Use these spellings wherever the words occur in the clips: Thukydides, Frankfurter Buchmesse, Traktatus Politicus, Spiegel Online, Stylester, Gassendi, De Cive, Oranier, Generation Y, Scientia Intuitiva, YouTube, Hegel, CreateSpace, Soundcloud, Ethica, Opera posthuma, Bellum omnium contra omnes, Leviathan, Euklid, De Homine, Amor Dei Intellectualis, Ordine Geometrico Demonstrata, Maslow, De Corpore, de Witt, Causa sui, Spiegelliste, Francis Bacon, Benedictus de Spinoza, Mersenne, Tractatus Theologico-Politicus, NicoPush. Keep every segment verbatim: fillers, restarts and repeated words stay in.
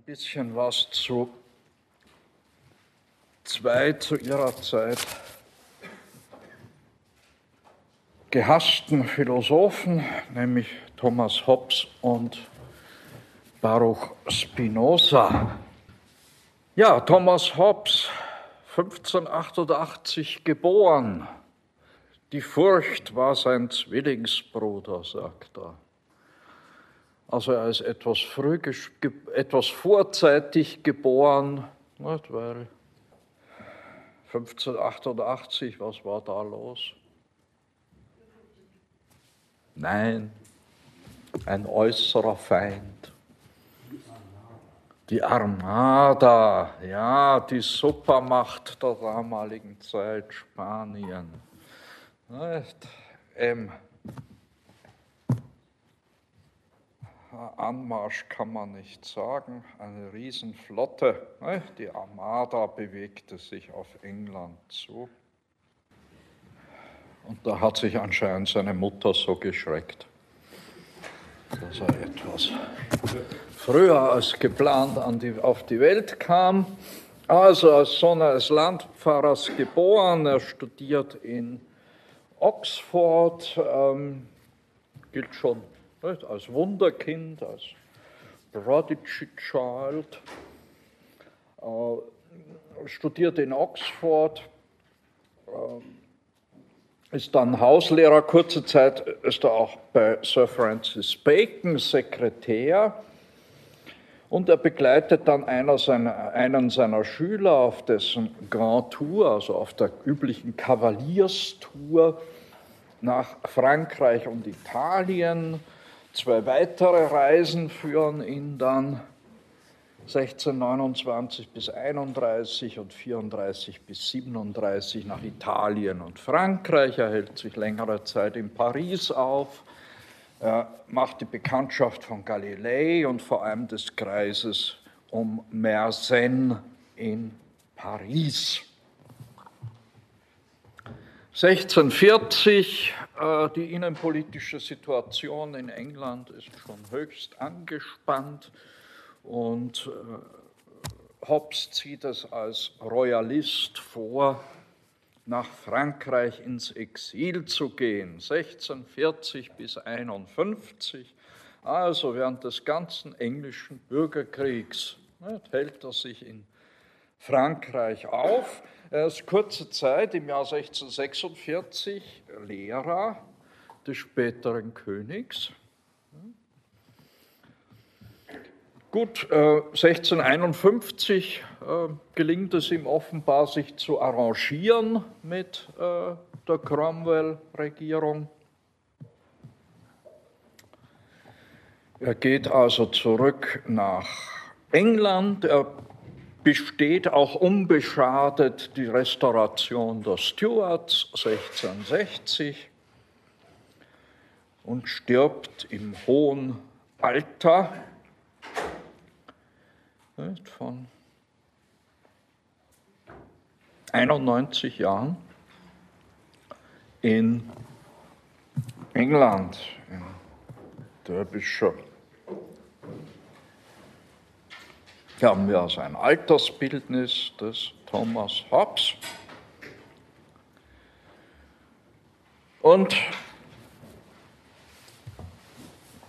ein bisschen was zu zwei zu ihrer Zeit gehassten Philosophen, nämlich Thomas Hobbes und Baruch Spinoza. Ja, Thomas Hobbes, fünfzehnhundertachtundachtzig geboren. Die Furcht war sein Zwillingsbruder, sagt er. Also er ist etwas, früh, etwas vorzeitig geboren, nicht? Weil fünfzehnhundertachtundachtzig, was war da los? Nein, ein äußerer Feind. Die Armada, ja, die Supermacht der damaligen Zeit, Spanien. Im Anmarsch kann man nicht sagen, eine Riesenflotte. Die Armada bewegte sich auf England zu. Und da hat sich anscheinend seine Mutter so geschreckt, dass er etwas früher als geplant an die, auf die Welt kam. Also als Sohn eines Landpfarrers geboren, er studiert in Oxford, ähm, gilt schon nicht, als Wunderkind, als Prodigy Child, äh, studiert in Oxford, äh, ist dann Hauslehrer, kurze Zeit ist er auch bei Sir Francis Bacon Sekretär und er begleitet dann einer seiner, einen seiner Schüler auf dessen Grand Tour, also auf der üblichen Kavalierstour, nach Frankreich und Italien. Zwei weitere Reisen führen ihn dann sechzehnhundertneunundzwanzig bis einunddreißig und vierunddreißig bis siebenunddreißig nach Italien und Frankreich. Er hält sich längere Zeit in Paris auf, er macht die Bekanntschaft von Galilei und vor allem des Kreises um Mersenne in Paris. sechzehnhundertvierzig, äh, die innenpolitische Situation in England ist schon höchst angespannt und äh, Hobbes zieht es als Royalist vor, nach Frankreich ins Exil zu gehen, sechzehnhundertvierzig bis einundfünfzig, also während des ganzen englischen Bürgerkriegs, ne, hält er sich in Frankreich auf. Er ist kurze Zeit, im Jahr sechzehnhundertsechsundvierzig, Lehrer des späteren Königs. Gut, sechzehnhunderteinundfünfzig gelingt es ihm offenbar, sich zu arrangieren mit der Cromwell-Regierung. Er geht also zurück nach England. Er besteht auch unbeschadet die Restauration der Stuarts sechzehnhundertsechzig und stirbt im hohen Alter von einundneunzig Jahren in England, in Derbyshire. Hier haben wir also ein Altersbildnis des Thomas Hobbes. Und,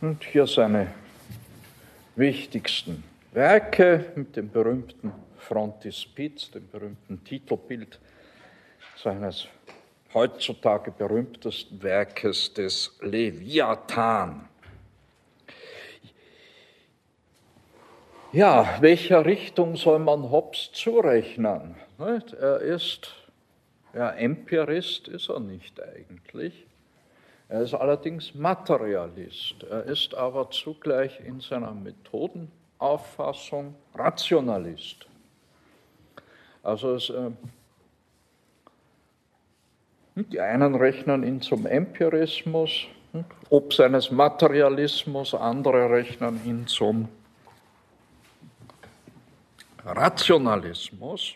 und hier seine wichtigsten Werke mit dem berühmten Frontispiz, dem berühmten Titelbild seines heutzutage berühmtesten Werkes, des Leviathan. Ja, welcher Richtung soll man Hobbes zurechnen? Er ist, ja, Empirist ist er nicht eigentlich. Er ist allerdings Materialist. Er ist aber zugleich in seiner Methodenauffassung Rationalist. Also es, äh, die einen rechnen ihn zum Empirismus, ob seines Materialismus, andere rechnen ihn zum Rationalismus.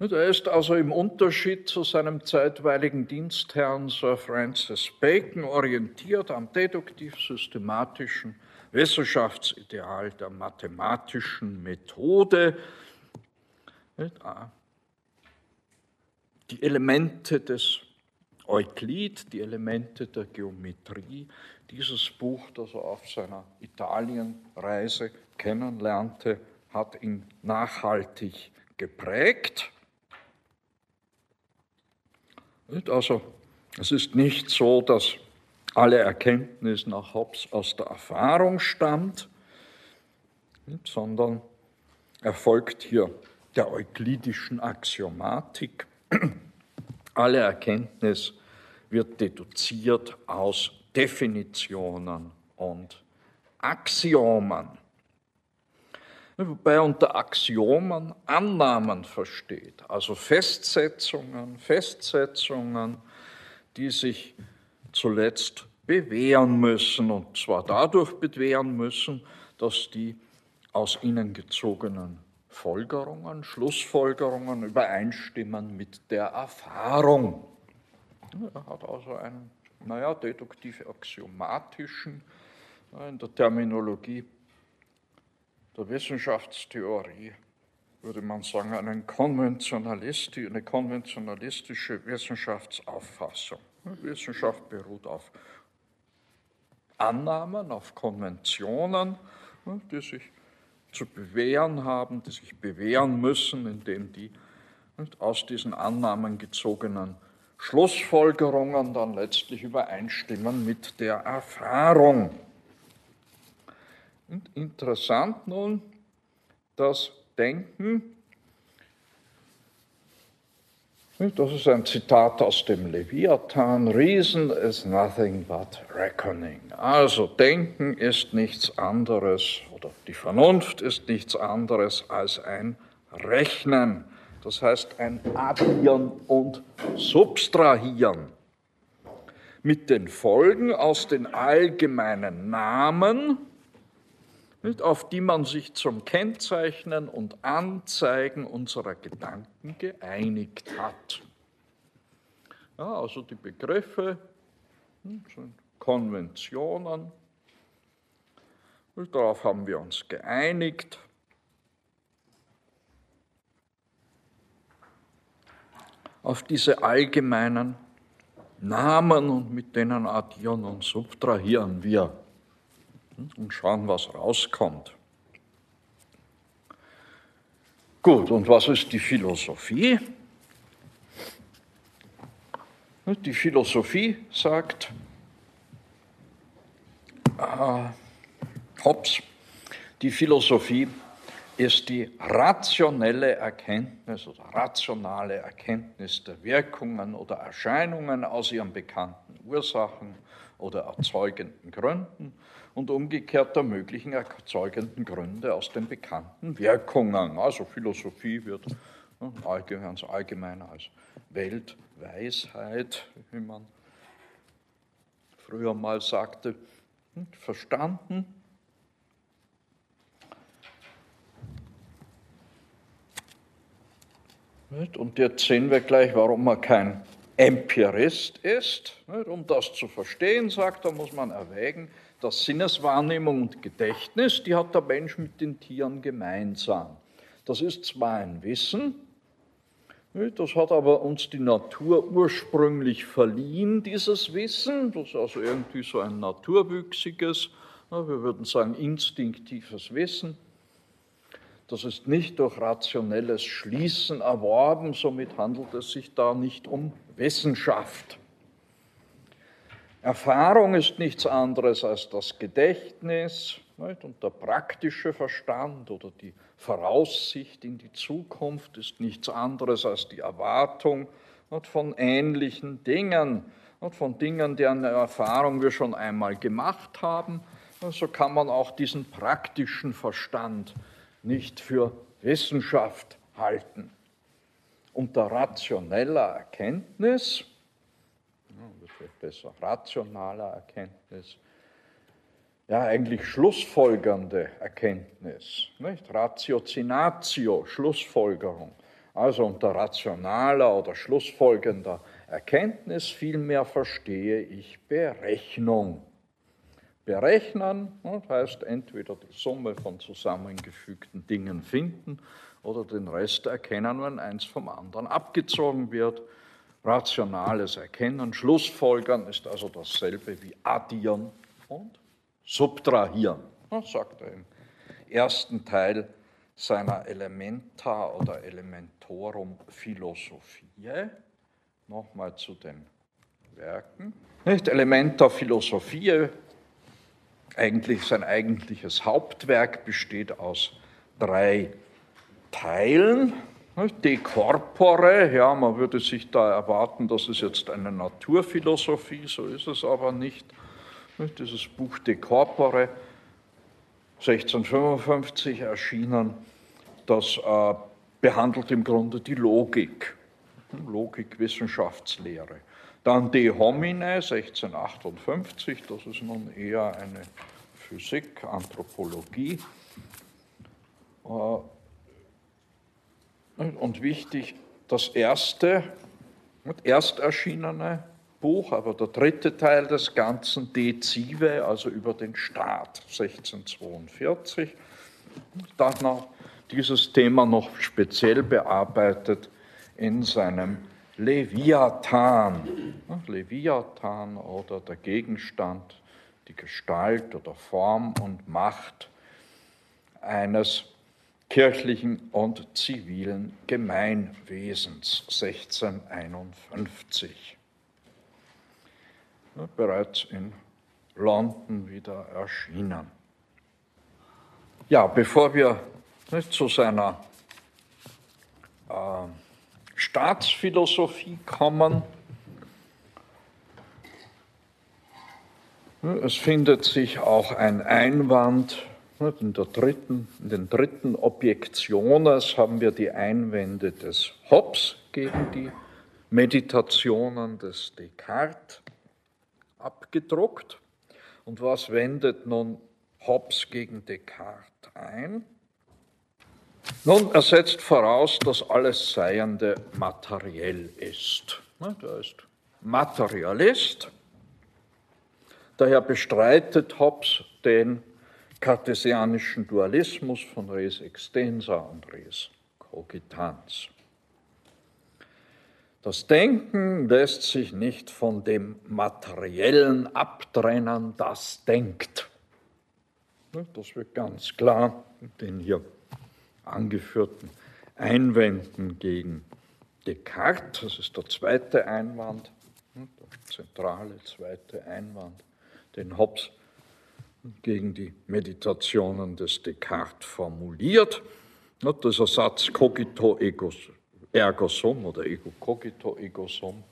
Er ist also im Unterschied zu seinem zeitweiligen Dienstherrn Sir Francis Bacon orientiert am deduktiv-systematischen Wissenschaftsideal der mathematischen Methode, die Elemente des Euklid, die Elemente der Geometrie, dieses Buch, das er auf seiner Italienreise kennenlernte, hat ihn nachhaltig geprägt. Also, es ist nicht so, dass alle Erkenntnis nach Hobbes aus der Erfahrung stammt, sondern erfolgt hier der euklidischen Axiomatik. Alle Erkenntnis wird deduziert aus Definitionen und Axiomen. Wobei unter Axiomen Annahmen versteht, also Festsetzungen, Festsetzungen, die sich zuletzt bewähren müssen, und zwar dadurch bewähren müssen, dass die aus ihnen gezogenen Folgerungen, Schlussfolgerungen übereinstimmen mit der Erfahrung. Er hat also einen, naja, deduktiv-axiomatischen, in der Terminologie der Wissenschaftstheorie würde man sagen, einen konventionalistisch, eine konventionalistische Wissenschaftsauffassung. Wissenschaft beruht auf Annahmen, auf Konventionen, die sich zu bewähren haben, die sich bewähren müssen, indem die aus diesen Annahmen gezogenen Schlussfolgerungen dann letztlich übereinstimmen mit der Erfahrung. Und interessant nun, das Denken, das ist ein Zitat aus dem Leviathan, Reason is nothing but reckoning. Also Denken ist nichts anderes, oder die Vernunft ist nichts anderes als ein Rechnen. Das heißt ein Addieren und Subtrahieren. Mit den Folgen aus den allgemeinen Namen, auf die man sich zum Kennzeichnen und Anzeigen unserer Gedanken geeinigt hat. Ja, also die Begriffe sind Konventionen, und darauf haben wir uns geeinigt. Auf diese allgemeinen Namen, und mit denen addieren und subtrahieren wir und schauen, was rauskommt. Gut, und was ist die Philosophie? Die Philosophie sagt, äh, Hobbes, die Philosophie ist die rationelle Erkenntnis oder rationale Erkenntnis der Wirkungen oder Erscheinungen aus ihren bekannten Ursachen oder erzeugenden Gründen und umgekehrt der möglichen erzeugenden Gründe aus den bekannten Wirkungen. Also Philosophie wird ganz allgemein als Weltweisheit, wie man früher mal sagte, verstanden. Und jetzt sehen wir gleich, warum man kein Empirist ist. Um das zu verstehen, sagt er, muss man erwägen, dass Sinneswahrnehmung und Gedächtnis, die hat der Mensch mit den Tieren gemeinsam. Das ist zwar ein Wissen, das hat aber uns die Natur ursprünglich verliehen, dieses Wissen. Das ist also irgendwie so ein naturwüchsiges, wir würden sagen instinktives Wissen. Das ist nicht durch rationelles Schließen erworben, somit handelt es sich da nicht um Wissenschaft. Erfahrung ist nichts anderes als das Gedächtnis, nicht? Und der praktische Verstand oder die Voraussicht in die Zukunft ist nichts anderes als die Erwartung, nicht? Von ähnlichen Dingen, nicht? Von Dingen, deren Erfahrung wir schon einmal gemacht haben. So kann man auch diesen praktischen Verstand nicht für Wissenschaft halten. Unter rationeller Erkenntnis, besser rationaler Erkenntnis, ja eigentlich schlussfolgernde Erkenntnis, nicht? Ratiocinatio, Schlussfolgerung. Also unter rationaler oder schlussfolgender Erkenntnis vielmehr verstehe ich Berechnung. berechnen, das heißt entweder die Summe von zusammengefügten Dingen finden oder den Rest erkennen, wenn eins vom anderen abgezogen wird. Rationales Erkennen, Schlussfolgern ist also dasselbe wie addieren und subtrahieren. Das sagt er im ersten Teil seiner Elementa oder Elementorum Philosophiae. Nochmal zu den Werken. Nicht? Elementa Philosophiae, eigentlich sein eigentliches Hauptwerk, besteht aus drei Teilen. De Corpore, ja, man würde sich da erwarten, das ist jetzt eine Naturphilosophie, so ist es aber nicht. Dieses Buch De Corpore, sechzehnhundertfünfundfünfzig erschienen, das äh, behandelt im Grunde die Logik, Logikwissenschaftslehre. Dann De Homine, sechzehnhundertachtundfünfzig, das ist nun eher eine Physik, Anthropologie. Äh, Und wichtig, das erste, erst erschienene Buch, aber der dritte Teil des Ganzen, De Cive, also über den Staat, sechzehnhundertzweiundvierzig. Dann noch dieses Thema noch speziell bearbeitet in seinem Leviathan. Leviathan oder der Gegenstand, die Gestalt oder Form und Macht eines kirchlichen und zivilen Gemeinwesens, sechzehnhunderteinundfünfzig. Ja, bereits in London wieder erschienen. Ja, bevor wir ne, zu seiner äh, Staatsphilosophie kommen, ne, es findet sich auch ein Einwand. In, der dritten, in den dritten Objektiones haben wir die Einwände des Hobbes gegen die Meditationen des Descartes abgedruckt. Und was wendet nun Hobbes gegen Descartes ein? Nun, er setzt voraus, dass alles Seiende materiell ist. Er ist Materialist. Daher bestreitet Hobbes den kartesianischen Dualismus von Res Extensa und Res Cogitans. Das Denken lässt sich nicht von dem Materiellen abtrennen, das denkt. Das wird ganz klar mit den hier angeführten Einwänden gegen Descartes. Das ist der zweite Einwand, der zentrale zweite Einwand, den Hobbes gegen die Meditationen des Descartes formuliert. Dieser Satz cogito ergo sum oder ego cogito ego sum,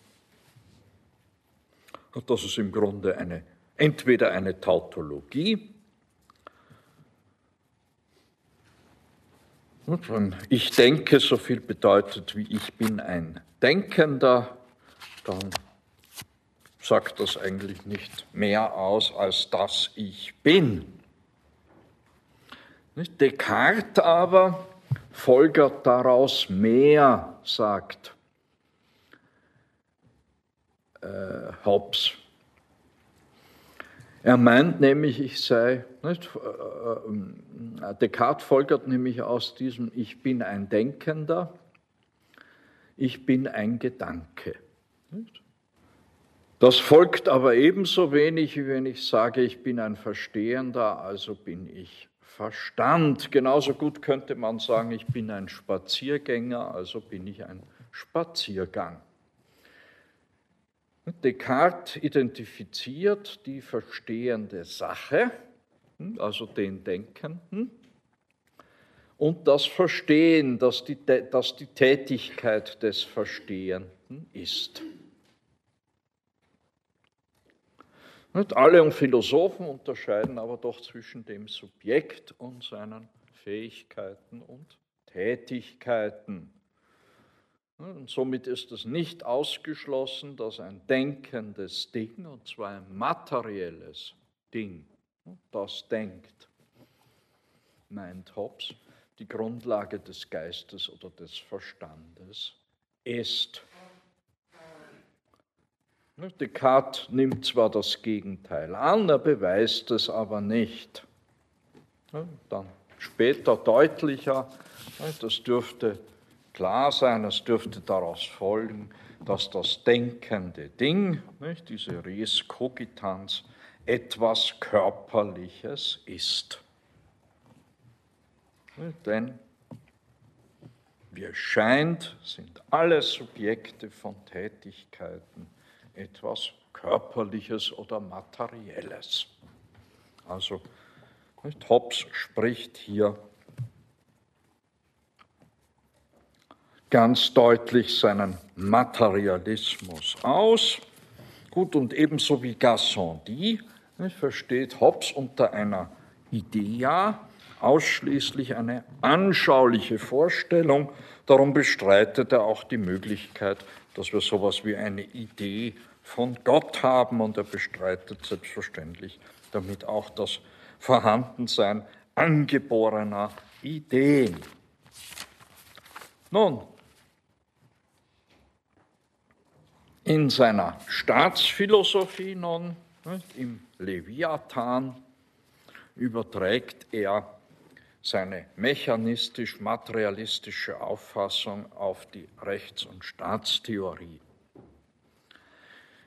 das ist im Grunde eine, entweder eine Tautologie, ich denke so viel bedeutet wie ich bin ein Denkender, dann sagt das eigentlich nicht mehr aus, als dass ich bin. Descartes aber folgert daraus mehr, sagt äh, Hobbes. Er meint nämlich, ich sei, nicht, äh, Descartes folgert nämlich aus diesem Ich bin ein Denkender, ich bin ein Gedanke. Nicht? Das folgt aber ebenso wenig, wie wenn ich sage, ich bin ein Verstehender, also bin ich Verstand. Genauso gut könnte man sagen, ich bin ein Spaziergänger, also bin ich ein Spaziergang. Descartes identifiziert die verstehende Sache, also den Denkenden, und das Verstehen, das die, das die Tätigkeit des Verstehenden ist. Nicht alle Philosophen unterscheiden aber doch zwischen dem Subjekt und seinen Fähigkeiten und Tätigkeiten. Und somit ist es nicht ausgeschlossen, dass ein denkendes Ding, und zwar ein materielles Ding, das denkt, meint Hobbes, die Grundlage des Geistes oder des Verstandes ist. Descartes nimmt zwar das Gegenteil an, er beweist es aber nicht. Dann später deutlicher, das dürfte klar sein, es dürfte daraus folgen, dass das denkende Ding, nicht, diese Res cogitans, etwas Körperliches ist. Nicht, denn wir scheint, sind alle Subjekte von Tätigkeiten etwas Körperliches oder Materielles. Also nicht, Hobbes spricht hier ganz deutlich seinen Materialismus aus. Gut, und ebenso wie Gassendi nicht, versteht Hobbes unter einer Idea ausschließlich eine anschauliche Vorstellung. Darum bestreitet er auch die Möglichkeit, dass wir sowas wie eine Idee von Gott haben. Und er bestreitet selbstverständlich damit auch das Vorhandensein angeborener Ideen. Nun, in seiner Staatsphilosophie nun, nicht, im Leviathan, überträgt er seine mechanistisch-materialistische Auffassung auf die Rechts- und Staatstheorie.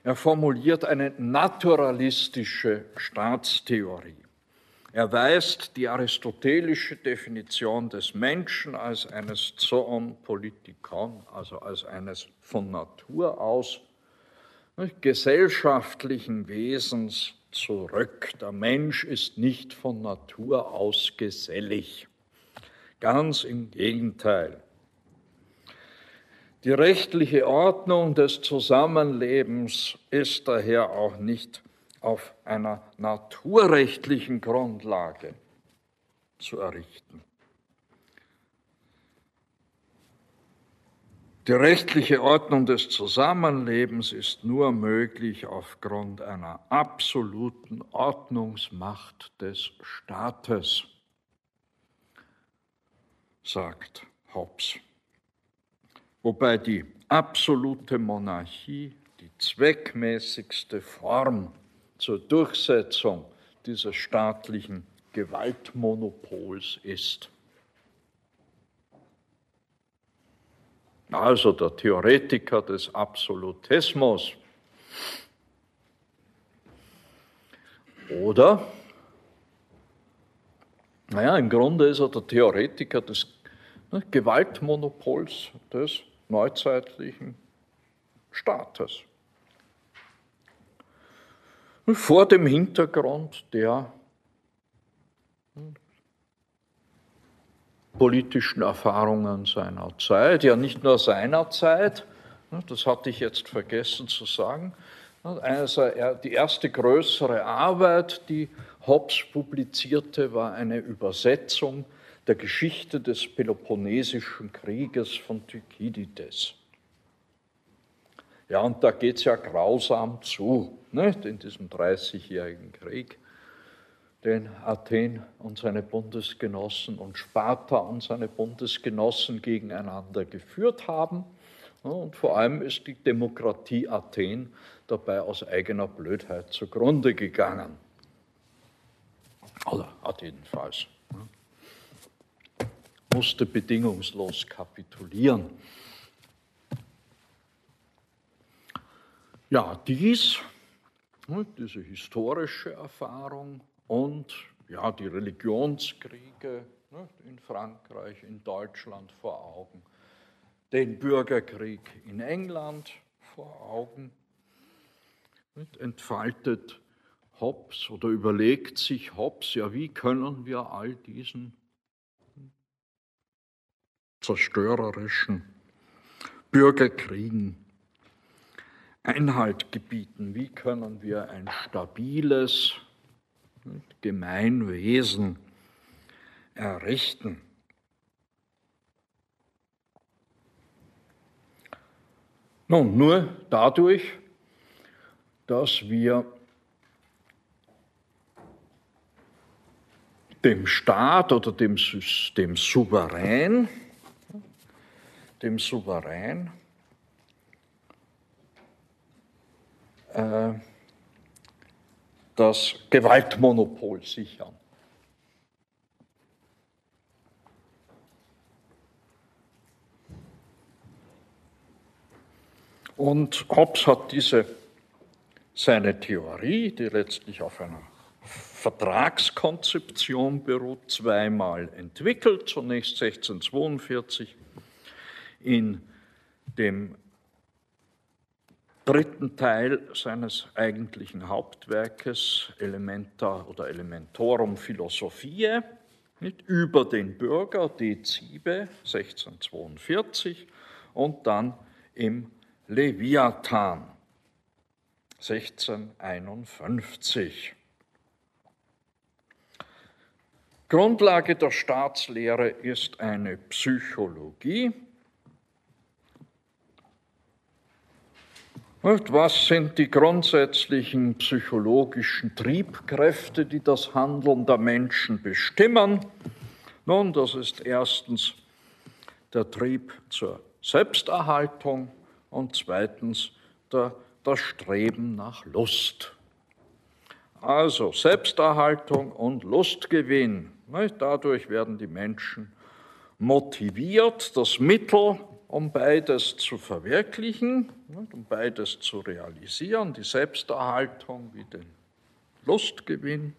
Er formuliert eine naturalistische Staatstheorie. Er weist die aristotelische Definition des Menschen als eines zoon politikon, also als eines von Natur aus nicht, gesellschaftlichen Wesens zurück. Der Mensch ist nicht von Natur aus gesellig. Ganz im Gegenteil. Die rechtliche Ordnung des Zusammenlebens ist daher auch nicht auf einer naturrechtlichen Grundlage zu errichten. Die rechtliche Ordnung des Zusammenlebens ist nur möglich aufgrund einer absoluten Ordnungsmacht des Staates, sagt Hobbes. Wobei die absolute Monarchie die zweckmäßigste Form zur Durchsetzung dieses staatlichen Gewaltmonopols ist. Also der Theoretiker des Absolutismus. Oder, naja, im Grunde ist er der Theoretiker des ne, Gewaltmonopols des neuzeitlichen Staates. Vor dem Hintergrund der politischen Erfahrungen seiner Zeit, ja nicht nur seiner Zeit, das hatte ich jetzt vergessen zu sagen, also die erste größere Arbeit, die Hobbes publizierte, war eine Übersetzung der Geschichte des Peloponnesischen Krieges von Thukydides. Ja, und da geht es ja grausam zu, nicht? In diesem dreißigjährigen Krieg, den Athen und seine Bundesgenossen und Sparta und seine Bundesgenossen gegeneinander geführt haben. Und vor allem ist die Demokratie Athen dabei aus eigener Blödheit zugrunde gegangen. Oder hat jedenfalls. Musste bedingungslos kapitulieren. Ja, dies, diese historische Erfahrung und ja, die Religionskriege in Frankreich, in Deutschland vor Augen, den Bürgerkrieg in England vor Augen, entfaltet Hobbes oder überlegt sich Hobbes, ja, wie können wir all diesen zerstörerischen Bürgerkriegen Einhalt gebieten. Wie können wir ein stabiles Gemeinwesen errichten? Nun, nur dadurch, dass wir dem Staat oder dem System Souverän, dem Souverän, äh, das Gewaltmonopol sichern. Und Hobbes hat diese, seine Theorie, die letztlich auf einer Vertragskonzeption beruht, zweimal entwickelt, zunächst sechzehnhundertzweiundvierzig in dem dritten Teil seines eigentlichen Hauptwerkes Elementa oder Elementorum Philosophiae mit über den Bürger De Cive sechzehnhundertzweiundvierzig und dann im Leviathan sechzehnhunderteinundfünfzig. Grundlage der Staatslehre ist eine Psychologie. Und was sind die grundsätzlichen psychologischen Triebkräfte, die das Handeln der Menschen bestimmen? Nun, das ist erstens der Trieb zur Selbsterhaltung und zweitens der, das Streben nach Lust. Also Selbsterhaltung und Lustgewinn. Dadurch werden die Menschen motiviert, das Mittel, um beides zu verwirklichen, um beides zu realisieren. Die Selbsterhaltung wie den Lustgewinn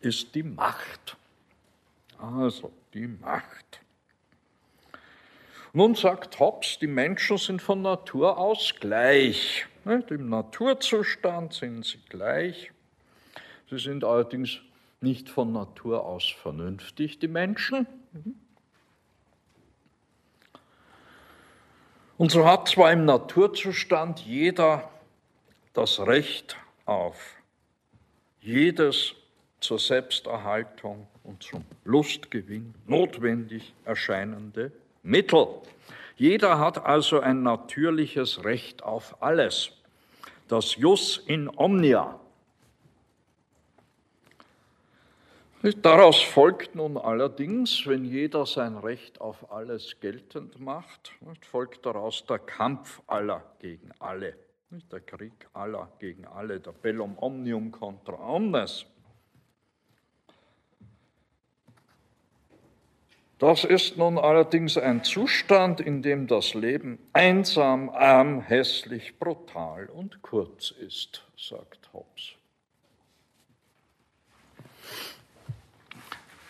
ist die Macht. Also die Macht. Nun sagt Hobbes, die Menschen sind von Natur aus gleich. Im Naturzustand sind sie gleich. Sie sind allerdings nicht von Natur aus vernünftig, die Menschen. Und so hat zwar im Naturzustand jeder das Recht auf jedes zur Selbsterhaltung und zum Lustgewinn notwendig erscheinende Mittel. Jeder hat also ein natürliches Recht auf alles. Das Jus in Omnia. Daraus folgt nun allerdings, wenn jeder sein Recht auf alles geltend macht, folgt daraus der Kampf aller gegen alle, der Krieg aller gegen alle, der Bellum Omnium contra omnes. Das ist nun allerdings ein Zustand, in dem das Leben einsam, arm, hässlich, brutal und kurz ist, sagt Hobbes.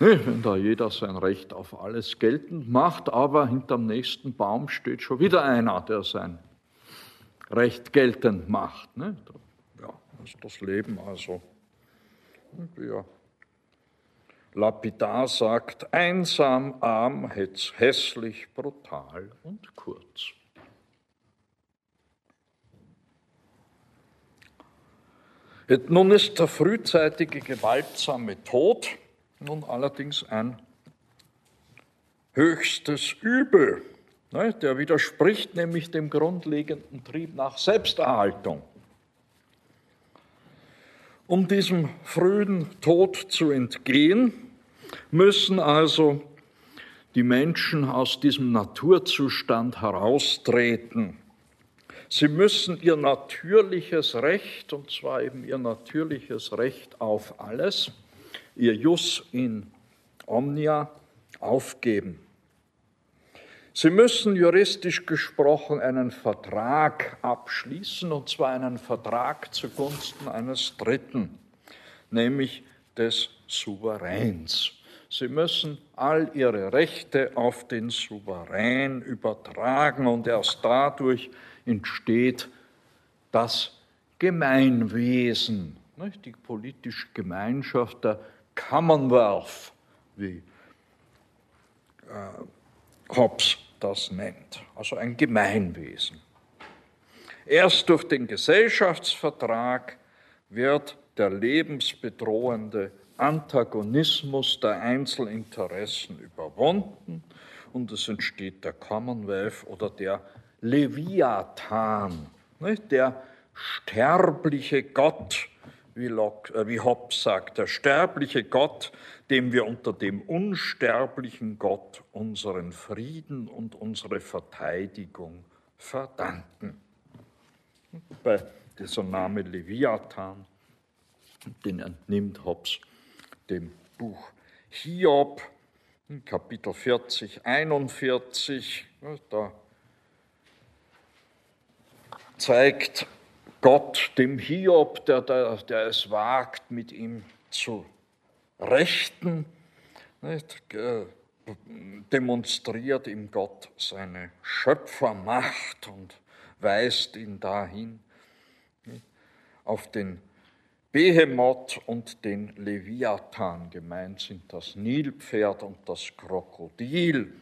Wenn da jeder sein Recht auf alles geltend macht, aber hinterm nächsten Baum steht schon wieder einer, der sein Recht geltend macht. Ja, das ist das Leben also, wie er lapidar sagt, einsam, arm, hässlich, brutal und kurz. Nun ist der frühzeitige gewaltsame Tod nun allerdings ein höchstes Übel. Ne? Der widerspricht nämlich dem grundlegenden Trieb nach Selbsterhaltung. Um diesem frühen Tod zu entgehen, müssen also die Menschen aus diesem Naturzustand heraustreten. Sie müssen ihr natürliches Recht, und zwar eben ihr natürliches Recht auf alles, ihr Jus in Omnia aufgeben. Sie müssen juristisch gesprochen einen Vertrag abschließen, und zwar einen Vertrag zugunsten eines Dritten, nämlich des Souveräns. Sie müssen all ihre Rechte auf den Souverän übertragen und erst dadurch entsteht das Gemeinwesen, die politische Gemeinschaft der Commonwealth, wie äh, Hobbes das nennt, also ein Gemeinwesen. Erst durch den Gesellschaftsvertrag wird der lebensbedrohende Antagonismus der Einzelinteressen überwunden und es entsteht der Commonwealth oder der Leviathan, nicht? Der sterbliche Gott, wie Hobbes sagt, der sterbliche Gott, dem wir unter dem unsterblichen Gott unseren Frieden und unsere Verteidigung verdanken. Bei Dieser Name Leviathan, den entnimmt Hobbes dem Buch Hiob, Kapitel vierzig, einundvierzig. Da zeigt Gott dem Hiob, der, der, der es wagt, mit ihm zu rechten, nicht, demonstriert ihm Gott seine Schöpfermacht und weist ihn dahin auf den Behemoth und den Leviathan. Gemeint sind das Nilpferd und das Krokodil.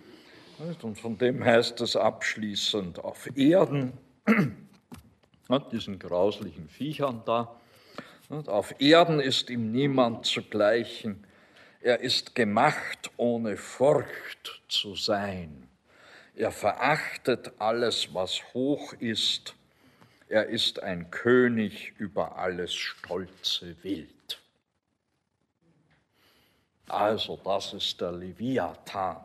Und von dem heißt es abschließend auf Erden, diesen grauslichen Viechern da, auf Erden ist ihm niemand zugleichen. Er ist gemacht, ohne Furcht zu sein. Er verachtet alles, was hoch ist. Er ist ein König über alles stolze Wild. Also das ist der Leviathan,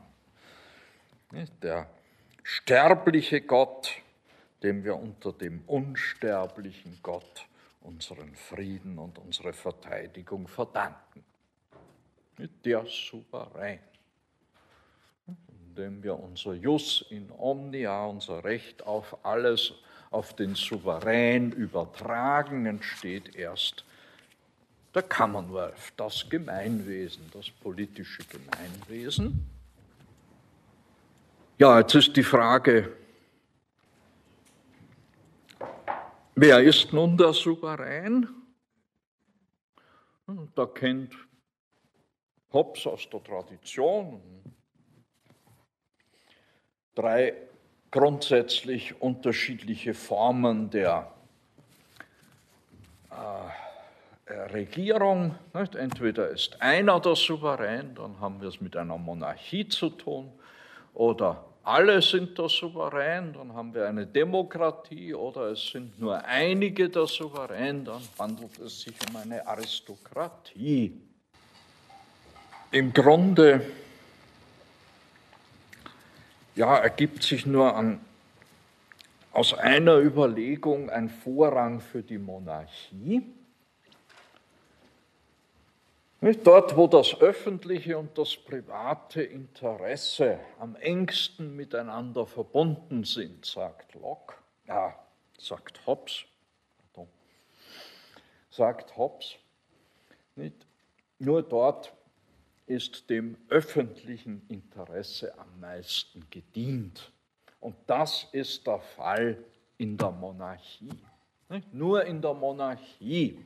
der sterbliche Gott, dem wir unter dem unsterblichen Gott unseren Frieden und unsere Verteidigung verdanken. Der Souverän, indem wir unser Jus in Omnia, unser Recht auf alles, auf den Souverän übertragen, entsteht erst der Commonwealth, das Gemeinwesen, das politische Gemeinwesen. Ja, jetzt ist die Frage, wer ist nun der Souverän? Da kennt Hobbes aus der Tradition drei grundsätzlich unterschiedliche Formen der äh, Regierung. Nicht? Entweder ist einer der Souverän, dann haben wir es mit einer Monarchie zu tun, oder alle sind der Souverän, dann haben wir eine Demokratie, oder es sind nur einige der Souverän, dann handelt es sich um eine Aristokratie. Im Grunde ja, ergibt sich nur an, aus einer Überlegung ein Vorrang für die Monarchie. Nicht? Dort, wo das öffentliche und das private Interesse am engsten miteinander verbunden sind, sagt Locke, ja, sagt Hobbes, sagt Hobbes, nicht? Nur dort ist dem öffentlichen Interesse am meisten gedient. Und das ist der Fall in der Monarchie. Nicht? Nur in der Monarchie.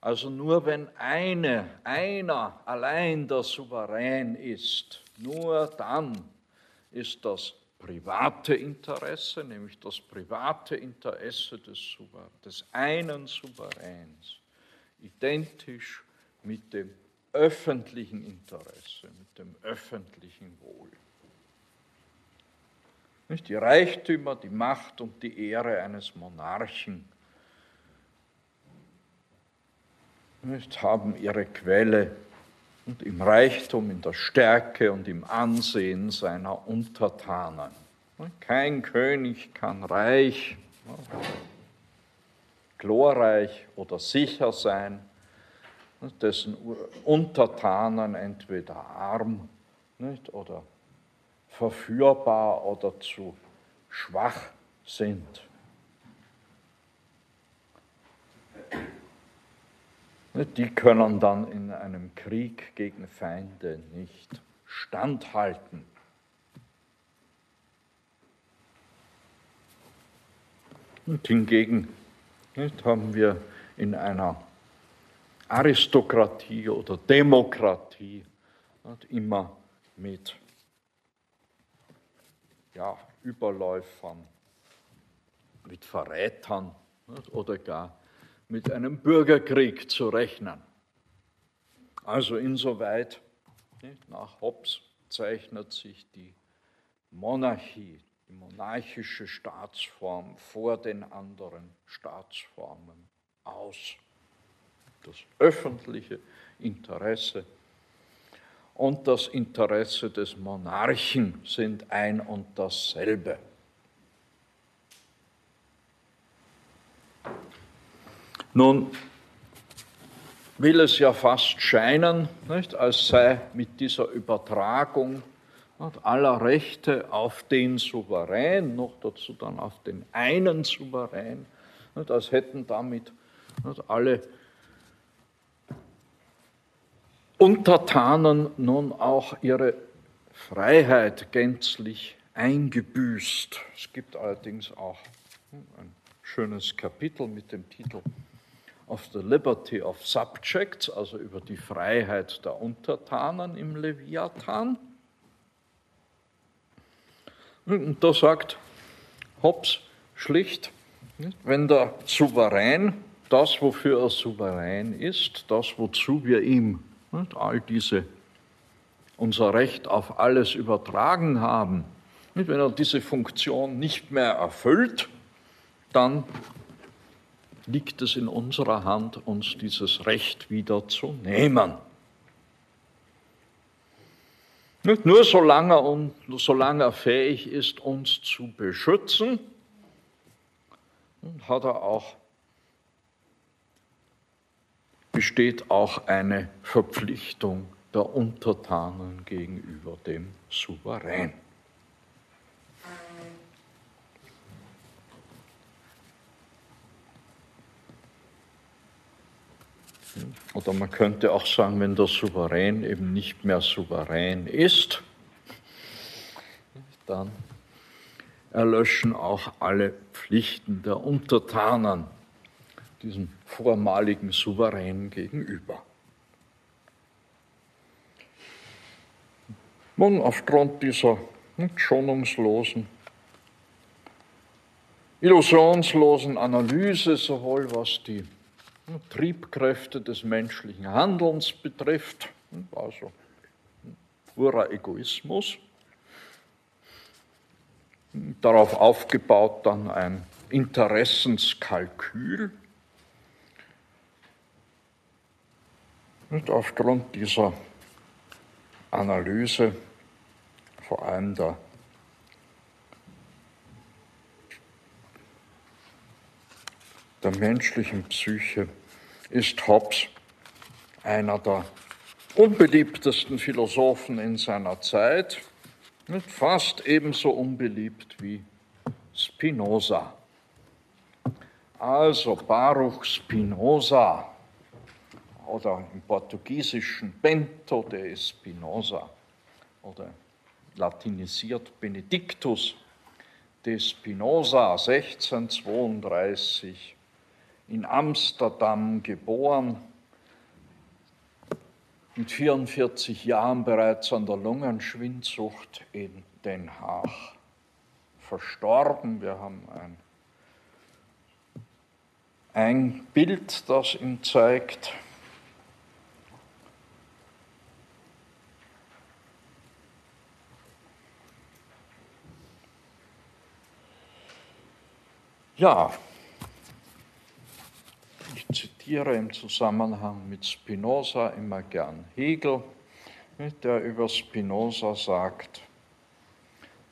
Also nur wenn eine, einer allein der Souverän ist, nur dann ist das private Interesse, nämlich das private Interesse des, des einen Souveräns, identisch mit dem öffentlichen Interesse, mit dem öffentlichen Wohl. Nicht? Die Reichtümer, die Macht und die Ehre eines Monarchen, nicht, haben ihre Quelle und im Reichtum, in der Stärke und im Ansehen seiner Untertanen. Nicht? Kein König kann reich, glorreich oder sicher sein, dessen Untertanen entweder arm, nicht, oder verführbar oder zu schwach sind. Nicht, die können dann in einem Krieg gegen Feinde nicht standhalten. Und hingegen, nicht, haben wir in einer Aristokratie oder Demokratie hat immer mit ja, Überläufern, mit Verrätern nicht, oder gar mit einem Bürgerkrieg zu rechnen. Also insoweit, nicht, nach Hobbes zeichnet sich die Monarchie, die monarchische Staatsform vor den anderen Staatsformen aus. Das öffentliche Interesse und das Interesse des Monarchen sind ein und dasselbe. Nun will es ja fast scheinen, nicht, als sei mit dieser Übertragung aller Rechte auf den Souverän, noch dazu dann auf den einen Souverän, nicht, als hätten damit nicht, alle Untertanen nun auch ihre Freiheit gänzlich eingebüßt. Es gibt allerdings auch ein schönes Kapitel mit dem Titel Of the Liberty of Subjects, also über die Freiheit der Untertanen im Leviathan. Und da sagt Hobbes schlicht, wenn der Souverän das, wofür er souverän ist, das, wozu wir ihm und all diese, unser Recht auf alles übertragen haben, und wenn er diese Funktion nicht mehr erfüllt, dann liegt es in unserer Hand, uns dieses Recht wieder zu nehmen. Nicht nur solange er, und, solange er fähig ist, uns zu beschützen, hat er auch besteht auch eine Verpflichtung der Untertanen gegenüber dem Souverän. Oder man könnte auch sagen, wenn der Souverän eben nicht mehr souverän ist, dann erlöschen auch alle Pflichten der Untertanen diesem vormaligen Souverän gegenüber. Nun, aufgrund dieser schonungslosen, illusionslosen Analyse, sowohl was die Triebkräfte des menschlichen Handelns betrifft, also purer Egoismus, darauf aufgebaut dann ein Interessenskalkül, und aufgrund dieser Analyse, vor allem der der menschlichen Psyche, ist Hobbes einer der unbeliebtesten Philosophen in seiner Zeit, fast ebenso unbeliebt wie Spinoza. Also Baruch Spinoza, oder im Portugiesischen Bento de Spinoza, oder latinisiert Benedictus de Spinoza, sechzehnhundertzweiunddreißig, in Amsterdam geboren, mit vierundvierzig Jahren bereits an der Lungenschwindsucht in Den Haag verstorben. Wir haben ein, ein Bild, das ihm zeigt. Ja, ich zitiere im Zusammenhang mit Spinoza immer gern Hegel, der über Spinoza sagt,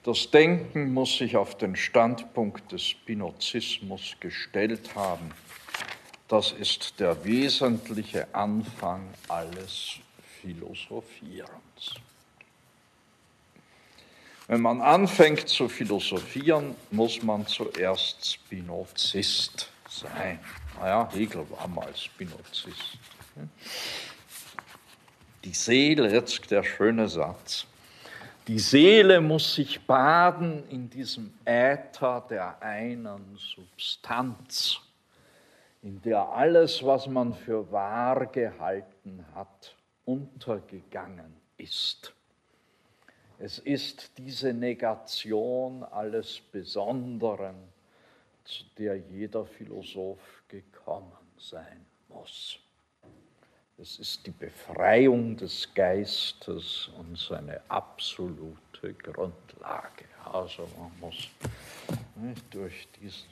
das Denken muss sich auf den Standpunkt des Spinozismus gestellt haben. Das ist der wesentliche Anfang alles Philosophierens. Wenn man anfängt zu philosophieren, muss man zuerst Spinozist sein. Naja, Hegel war mal Spinozist. Die Seele, jetzt der schöne Satz, die Seele muss sich baden in diesem Äther der einen Substanz, in der alles, was man für wahr gehalten hat, untergegangen ist. Es ist diese Negation alles Besonderen, zu der jeder Philosoph gekommen sein muss. Es ist die Befreiung des Geistes und seine absolute Grundlage. Also man muss nicht durch diesen,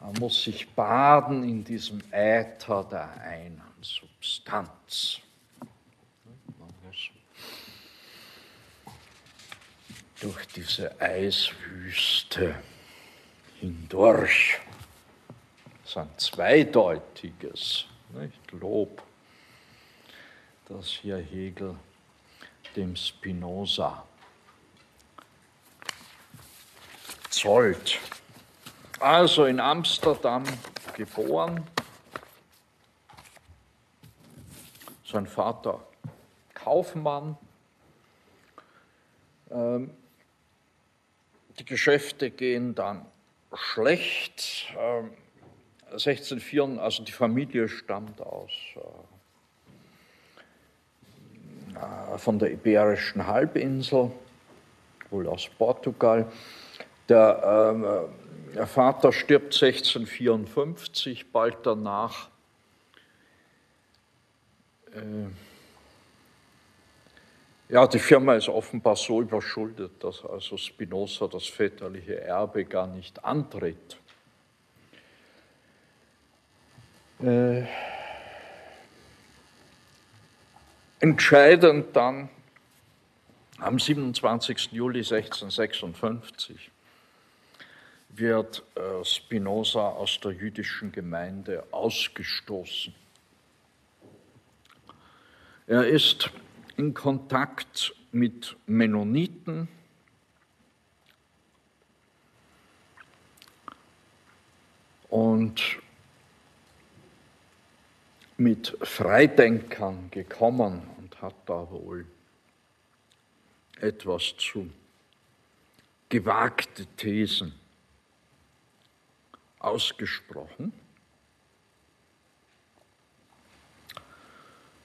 man muss sich baden in diesem Äther der einen Substanz. Durch diese Eiswüste hindurch. sein zweideutiges, nicht, Lob, das hier Hegel dem Spinoza zollt. Also in Amsterdam geboren, sein Vater Kaufmann, ähm, die Geschäfte gehen dann schlecht, ähm, sechzehnhundertvierundvierzig, also die Familie stammt aus äh, von der Iberischen Halbinsel, wohl aus Portugal. Der, äh, der Vater stirbt sechzehnhundertvierundfünfzig, bald danach äh, ja, die Firma ist offenbar so überschuldet, dass also Spinoza das väterliche Erbe gar nicht antritt. Äh, entscheidend dann am siebenundzwanzigsten Juli sechzehnhundertsechsundfünfzig wird äh, Spinoza aus der jüdischen Gemeinde ausgestoßen. Er ist in Kontakt mit Mennoniten, und mit Freidenkern gekommen und hat da wohl etwas zu gewagte Thesen ausgesprochen.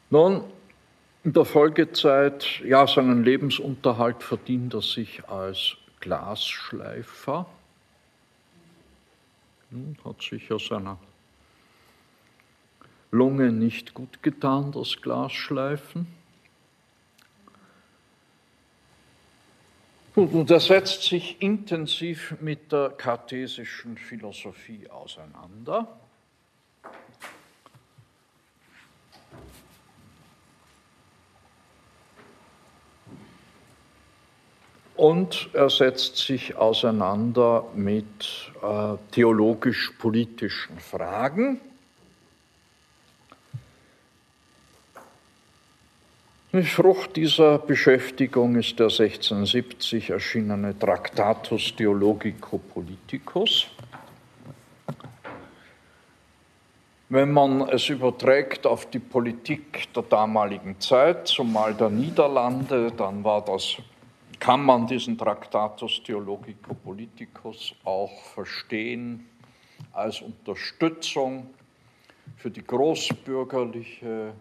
Nun, in der Folgezeit, ja, seinen Lebensunterhalt verdient er sich als Glasschleifer. Hat sicher seiner Lunge nicht gut getan, das Glasschleifen. Gut, und er setzt sich intensiv mit der kartesischen Philosophie auseinander. Und er setzt sich auseinander mit äh, theologisch-politischen Fragen. Die Frucht dieser Beschäftigung ist der sechzehnhundertsiebzig erschienene Tractatus Theologico-Politicus. Wenn man es überträgt auf die Politik der damaligen Zeit, zumal der Niederlande, dann war das... kann man diesen Tractatus Theologico-Politicus auch verstehen als Unterstützung für die großbürgerliche,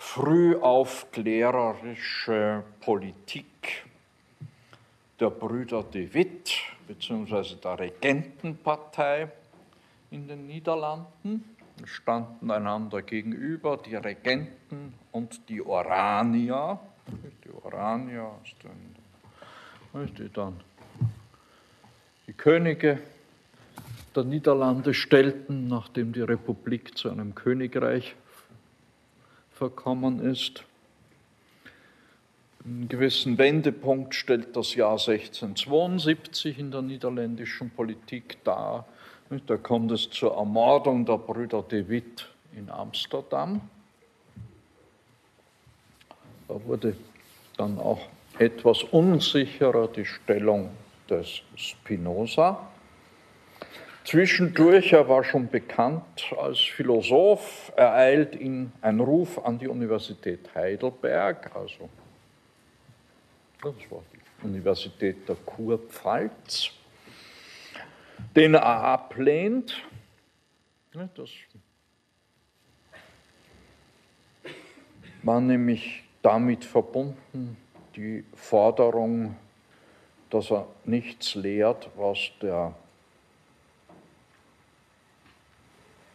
frühaufklärerische Politik der Brüder de Witt bzw. der Regentenpartei in den Niederlanden. Es standen einander gegenüber die Regenten und die Oranier. Die Oranier, die dann die Könige der Niederlande stellten, nachdem die Republik zu einem Königreich verkommen ist. Einen gewissen Wendepunkt stellt das Jahr sechzehnhundertzweiundsiebzig in der niederländischen Politik dar. Da kommt es zur Ermordung der Brüder de Witt in Amsterdam. Da wurde dann auch etwas unsicherer die Stellung des Spinoza. Zwischendurch, er war schon bekannt als Philosoph, ereilt ihn ein Ruf an die Universität Heidelberg, also das war die Universität der Kurpfalz, den er ablehnt. Das war nämlich damit verbunden die Forderung, dass er nichts lehrt, was, der,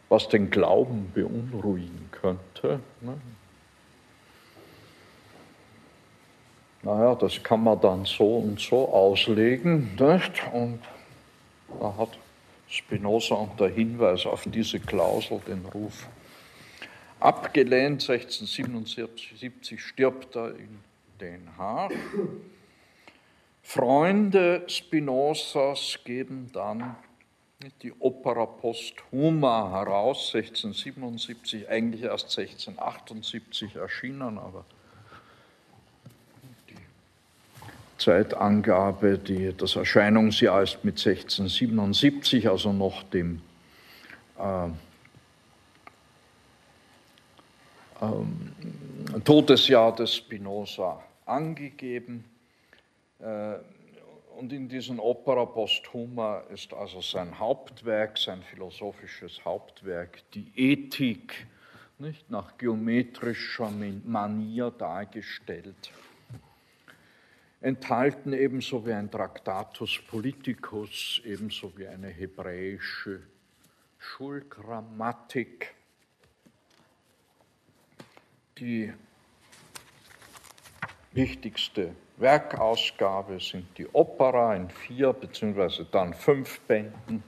was den Glauben beunruhigen könnte. Naja, das kann man dann so und so auslegen, nicht? Und da hat Spinoza unter Hinweis auf diese Klausel den Ruf abgelehnt. sechzehnhundertsiebenundsiebzig stirbt er in Den Haag. Freunde Spinozas geben dann die Opera posthuma heraus, sechzehnhundertsiebenundsiebzig, eigentlich erst sechzehnhundertachtundsiebzig erschienen, aber die Zeitangabe, die, das Erscheinungsjahr ist mit sechzehnhundertsiebenundsiebzig, also noch dem äh, ähm, Todesjahr des Spinoza angegeben. Äh, Und in diesen Opera posthuma ist also sein Hauptwerk, sein philosophisches Hauptwerk, die Ethik, nicht nach geometrischer Manier dargestellt, enthalten ebenso wie ein Traktatus Politicus, ebenso wie eine hebräische Schulgrammatik, die wichtigste Werkausgabe sind die Opera in vier bzw. dann fünf Bänden,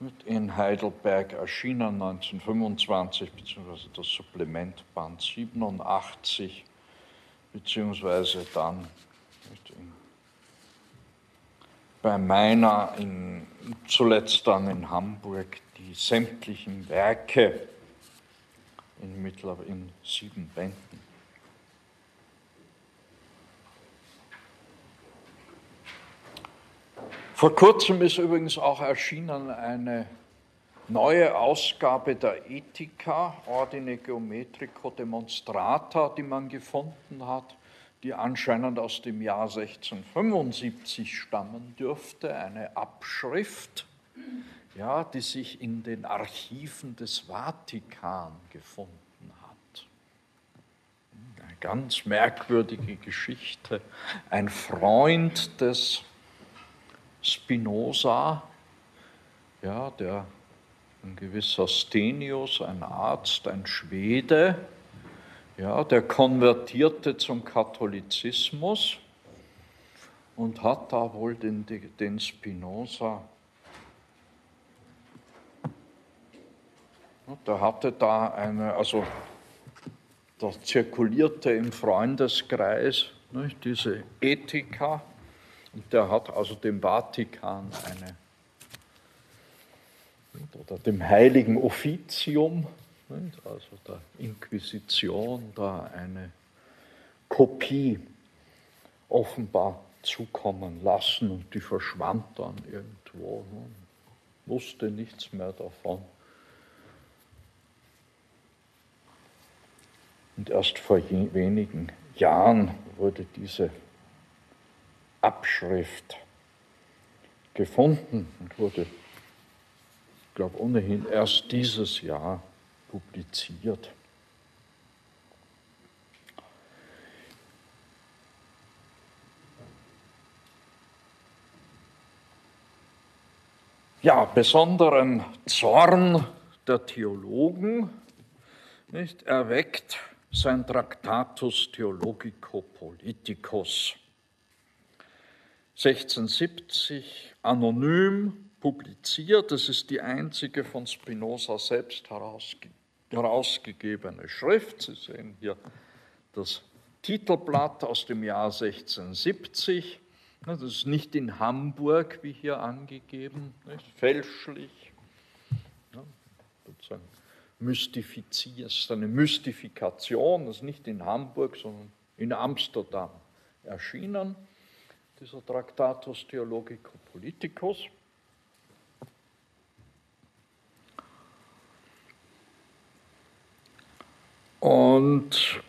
mit in Heidelberg erschienen neunzehnhundertfünfundzwanzig bzw. das Supplementband siebenundachtzig bzw. dann in, bei meiner in, zuletzt dann in Hamburg die sämtlichen Werke in, mittler, in sieben Bänden. Vor kurzem ist übrigens auch erschienen eine neue Ausgabe der Ethica, Ordine Geometrico Demonstrata, die man gefunden hat, die anscheinend aus dem Jahr sechzehnhundertfünfundsiebzig stammen dürfte, eine Abschrift, ja, die sich in den Archiven des Vatikan gefunden hat. Eine ganz merkwürdige Geschichte. Ein Freund des Spinoza, ja, der ein gewisser Stenius, ein Arzt, ein Schwede, ja, der konvertierte zum Katholizismus und hat da wohl den, den Spinoza, der hatte da eine, also da zirkulierte im Freundeskreis, nicht, diese Ethica. Und der hat also dem Vatikan eine, oder dem Heiligen Offizium, also der Inquisition, da eine Kopie offenbar zukommen lassen und die verschwand dann irgendwo, wusste nichts mehr davon. Und erst vor wenigen Jahren wurde diese Abschrift gefunden und wurde, ich glaube, ohnehin erst dieses Jahr publiziert. Ja, besonderen Zorn der Theologen, nicht, erweckt sein Tractatus Theologico-Politicus. sechzehnhundertsiebzig, anonym publiziert. Es ist die einzige von Spinoza selbst herausge- herausgegebene Schrift. Sie sehen hier das Titelblatt aus dem Jahr sechzehnhundertsiebzig. Das ist nicht in Hamburg, wie hier angegeben, nicht? Fälschlich. Ja, sozusagen mystifiziert. Es ist eine Mystifikation. Das ist nicht in Hamburg, sondern in Amsterdam erschienen, dieser Tractatus Theologico-Politicus. Und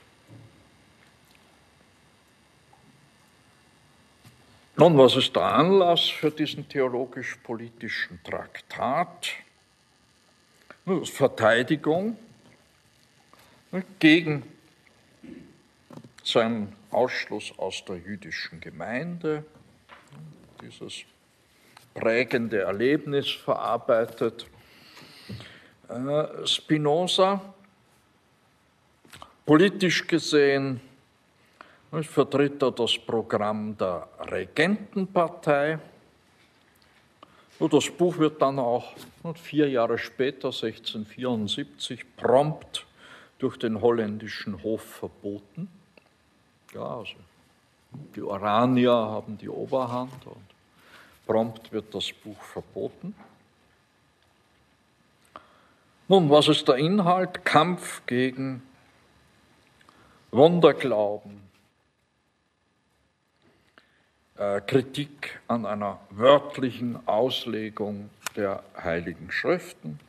nun, was ist der Anlass für diesen theologisch-politischen Traktat? Nun, das ist Verteidigung gegen seinen Ausschluss aus der jüdischen Gemeinde, dieses prägende Erlebnis verarbeitet Spinoza. Politisch gesehen vertritt er das Programm der Regentenpartei. Das Buch wird dann auch vier Jahre später, sechzehnhundertvierundsiebzig, prompt durch den holländischen Hof verboten. Ja, also die Oranier haben die Oberhand und Prompt wird das Buch verboten. Nun, was ist der Inhalt? Kampf gegen Wunderglauben, äh, Kritik an einer wörtlichen Auslegung der Heiligen Schriften,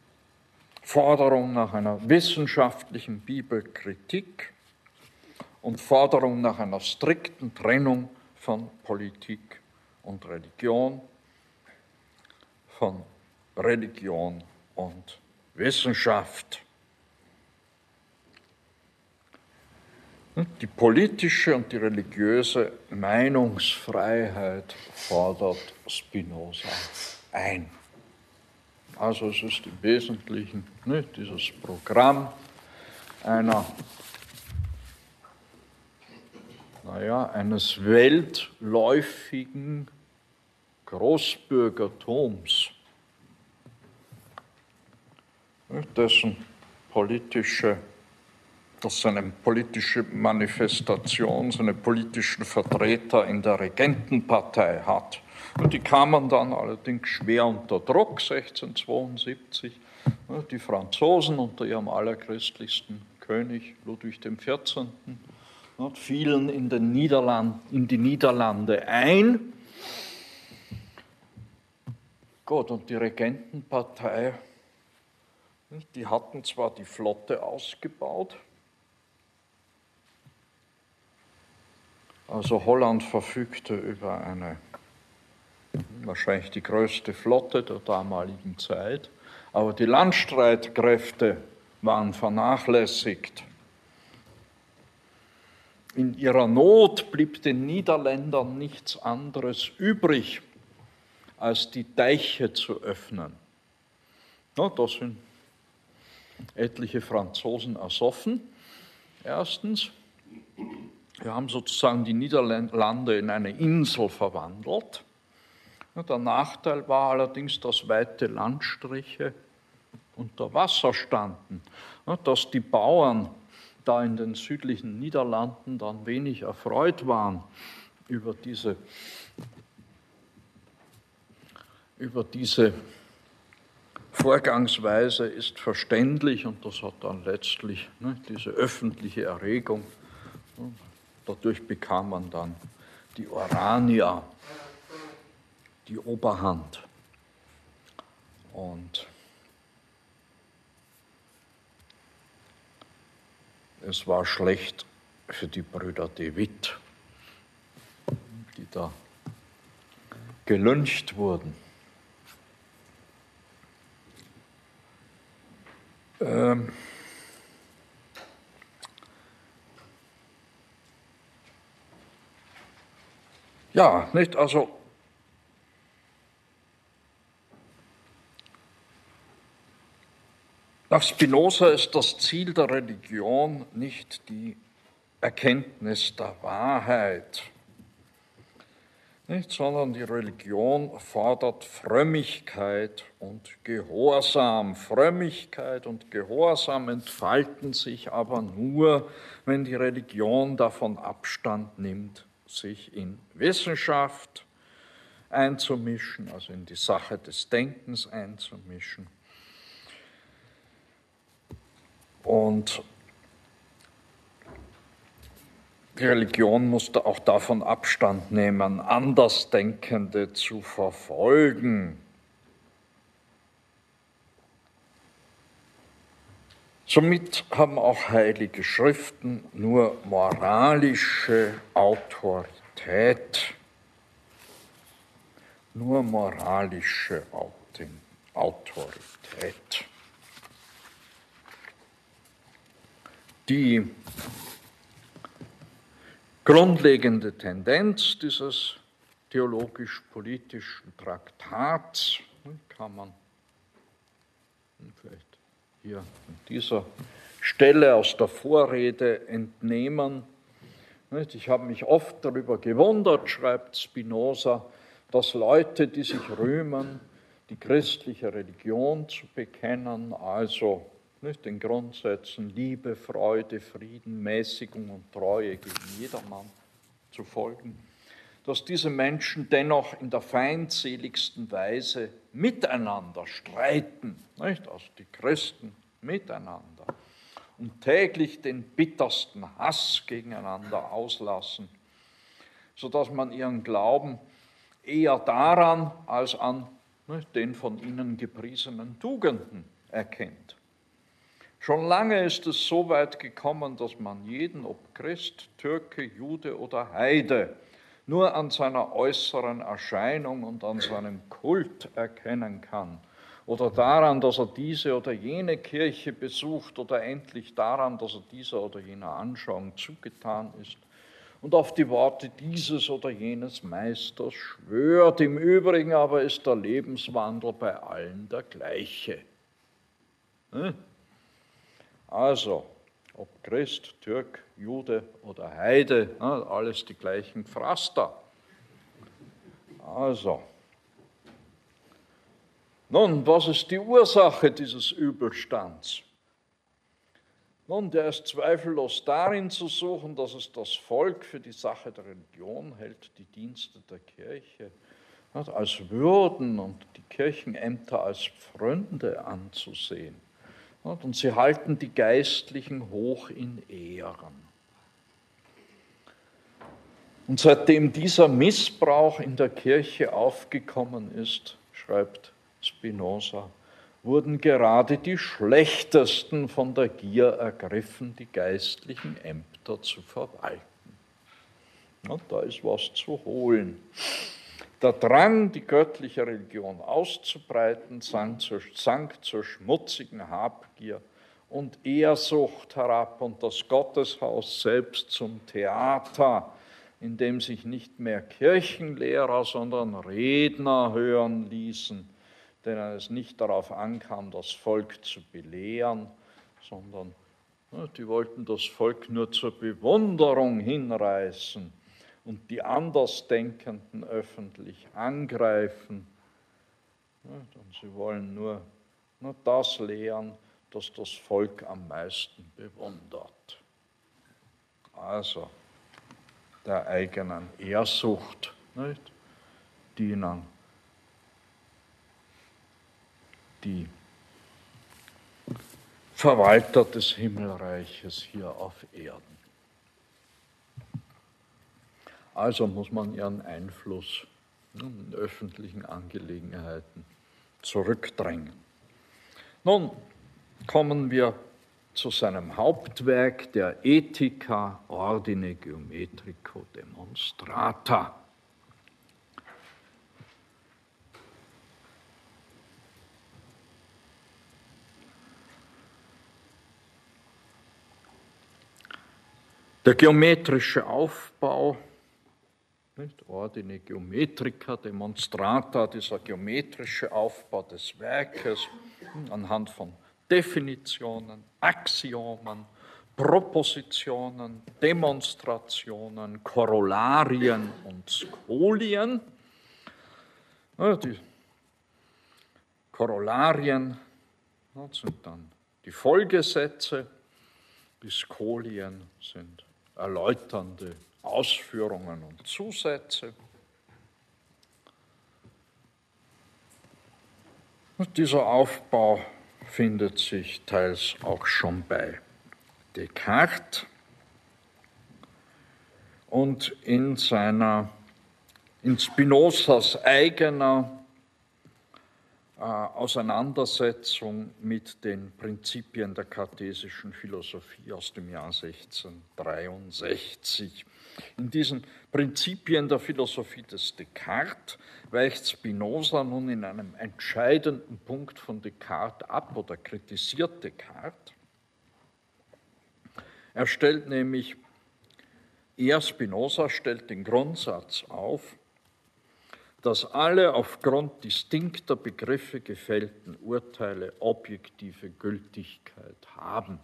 Forderung nach einer wissenschaftlichen Bibelkritik und Forderung nach einer strikten Trennung von Politik und Religion, von Religion und Wissenschaft. Die politische und die religiöse Meinungsfreiheit fordert Spinoza ein. Also es ist im Wesentlichen, ne, dieses Programm einer, naja, eines weltläufigen Großbürgertums, dessen politische, dass seine politische Manifestation, seine politischen Vertreter in der Regentenpartei hat. Und die kamen dann allerdings schwer unter Druck, sechzehnhundertzweiundsiebzig, die Franzosen unter ihrem allerchristlichsten König Ludwig der vierzehnte fielen in, den Niederland, in die Niederlande ein. Gut, und die Regentenpartei, die hatten zwar die Flotte ausgebaut, also Holland verfügte über eine, wahrscheinlich die größte Flotte der damaligen Zeit, aber die Landstreitkräfte waren vernachlässigt. In ihrer Not blieb den Niederländern nichts anderes übrig, als die Deiche zu öffnen. Na, da sind etliche Franzosen ersoffen, erstens. Wir haben sozusagen die Niederlande in eine Insel verwandelt. Der Nachteil war allerdings, dass weite Landstriche unter Wasser standen, dass die Bauern da in den südlichen Niederlanden dann wenig erfreut waren über diese, über diese Vorgangsweise ist verständlich, und das hat dann letztlich, ne, diese öffentliche Erregung, ne, dadurch bekam man dann die Oranier, die Oberhand. Und es war schlecht für die Brüder de Witt, die da gelyncht wurden. Ähm ja, nicht, also nach Spinoza ist das Ziel der Religion nicht die Erkenntnis der Wahrheit, nicht, sondern die Religion fordert Frömmigkeit und Gehorsam. Frömmigkeit und Gehorsam entfalten sich aber nur, wenn die Religion davon Abstand nimmt, sich in Wissenschaft einzumischen, also in die Sache des Denkens einzumischen. Und die Religion musste auch davon Abstand nehmen, Andersdenkende zu verfolgen. Somit haben auch heilige Schriften nur moralische Autorität, nur moralische Autorität. Die grundlegende Tendenz dieses theologisch-politischen Traktats kann man vielleicht hier an dieser Stelle aus der Vorrede entnehmen. Ich habe mich oft darüber gewundert, schreibt Spinoza, dass Leute, die sich rühmen, die christliche Religion zu bekennen, also nicht den Grundsätzen Liebe, Freude, Frieden, Mäßigung und Treue gegen jedermann zu folgen, dass diese Menschen dennoch in der feindseligsten Weise miteinander streiten, nicht? Also die Christen miteinander, und täglich den bittersten Hass gegeneinander auslassen, sodass man ihren Glauben eher daran als an, nicht, den von ihnen gepriesenen Tugenden erkennt. Schon lange ist es so weit gekommen, dass man jeden, ob Christ, Türke, Jude oder Heide, nur an seiner äußeren Erscheinung und an seinem Kult erkennen kann oder daran, dass er diese oder jene Kirche besucht oder endlich daran, dass er dieser oder jener Anschauung zugetan ist und auf die Worte dieses oder jenes Meisters schwört. Im Übrigen aber ist der Lebenswandel bei allen der gleiche. Hm? Also, ob Christ, Türk, Jude oder Heide, alles die gleichen Fraster. Also, nun, was ist die Ursache dieses Übelstands? Nun, der ist zweifellos darin zu suchen, dass es das Volk für die Sache der Religion hält, die Dienste der Kirche als Würden und die Kirchenämter als Pfründe anzusehen. Und sie halten die Geistlichen hoch in Ehren. Und seitdem dieser Missbrauch in der Kirche aufgekommen ist, schreibt Spinoza, wurden gerade die Schlechtesten von der Gier ergriffen, die geistlichen Ämter zu verwalten. Und da ist was zu holen. Der Drang, die göttliche Religion auszubreiten, sank zur schmutzigen Habgier und Ehrsucht herab und das Gotteshaus selbst zum Theater, in dem sich nicht mehr Kirchenlehrer, sondern Redner hören ließen, denen es nicht darauf ankam, das Volk zu belehren, sondern die wollten das Volk nur zur Bewunderung hinreißen und die Andersdenkenden öffentlich angreifen. Und sie wollen nur, nur das lehren, das das Volk am meisten bewundert. Also der eigenen Ehrsucht, nicht, dienen die Verwalter des Himmelreiches hier auf Erden. Also muss man ihren Einfluss in öffentlichen Angelegenheiten zurückdrängen. Nun kommen wir zu seinem Hauptwerk, der Ethica, Ordine Geometrico Demonstrata. Der geometrische Aufbau, Ordine Geometrica Demonstrata, dieser geometrische Aufbau des Werkes anhand von Definitionen, Axiomen, Propositionen, Demonstrationen, Korollarien und Skolien. Die Korollarien sind dann die Folgesätze, die Skolien sind erläuternde Ausführungen und Zusätze. Und dieser Aufbau findet sich teils auch schon bei Descartes und in seiner, in Spinozas eigener äh, Auseinandersetzung mit den Prinzipien der kartesischen Philosophie aus dem Jahr sechzehnhundertdreiundsechzig. In diesen Prinzipien der Philosophie des Descartes weicht Spinoza nun in einem entscheidenden Punkt von Descartes ab oder kritisiert Descartes. Er stellt nämlich, er Spinoza stellt den Grundsatz auf, dass alle aufgrund distinkter Begriffe gefällten Urteile objektive Gültigkeit haben.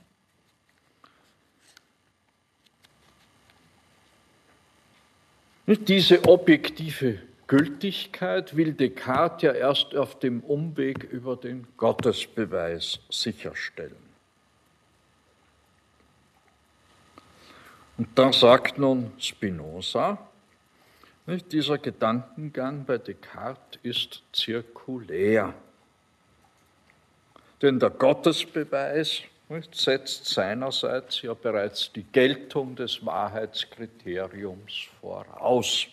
Diese objektive Gültigkeit will Descartes ja erst auf dem Umweg über den Gottesbeweis sicherstellen. Und da sagt nun Spinoza, Nicht? Dieser Gedankengang bei Descartes ist zirkulär. Denn der Gottesbeweis nicht, setzt seinerseits ja bereits die Geltung des Wahrheitskriteriums voraus.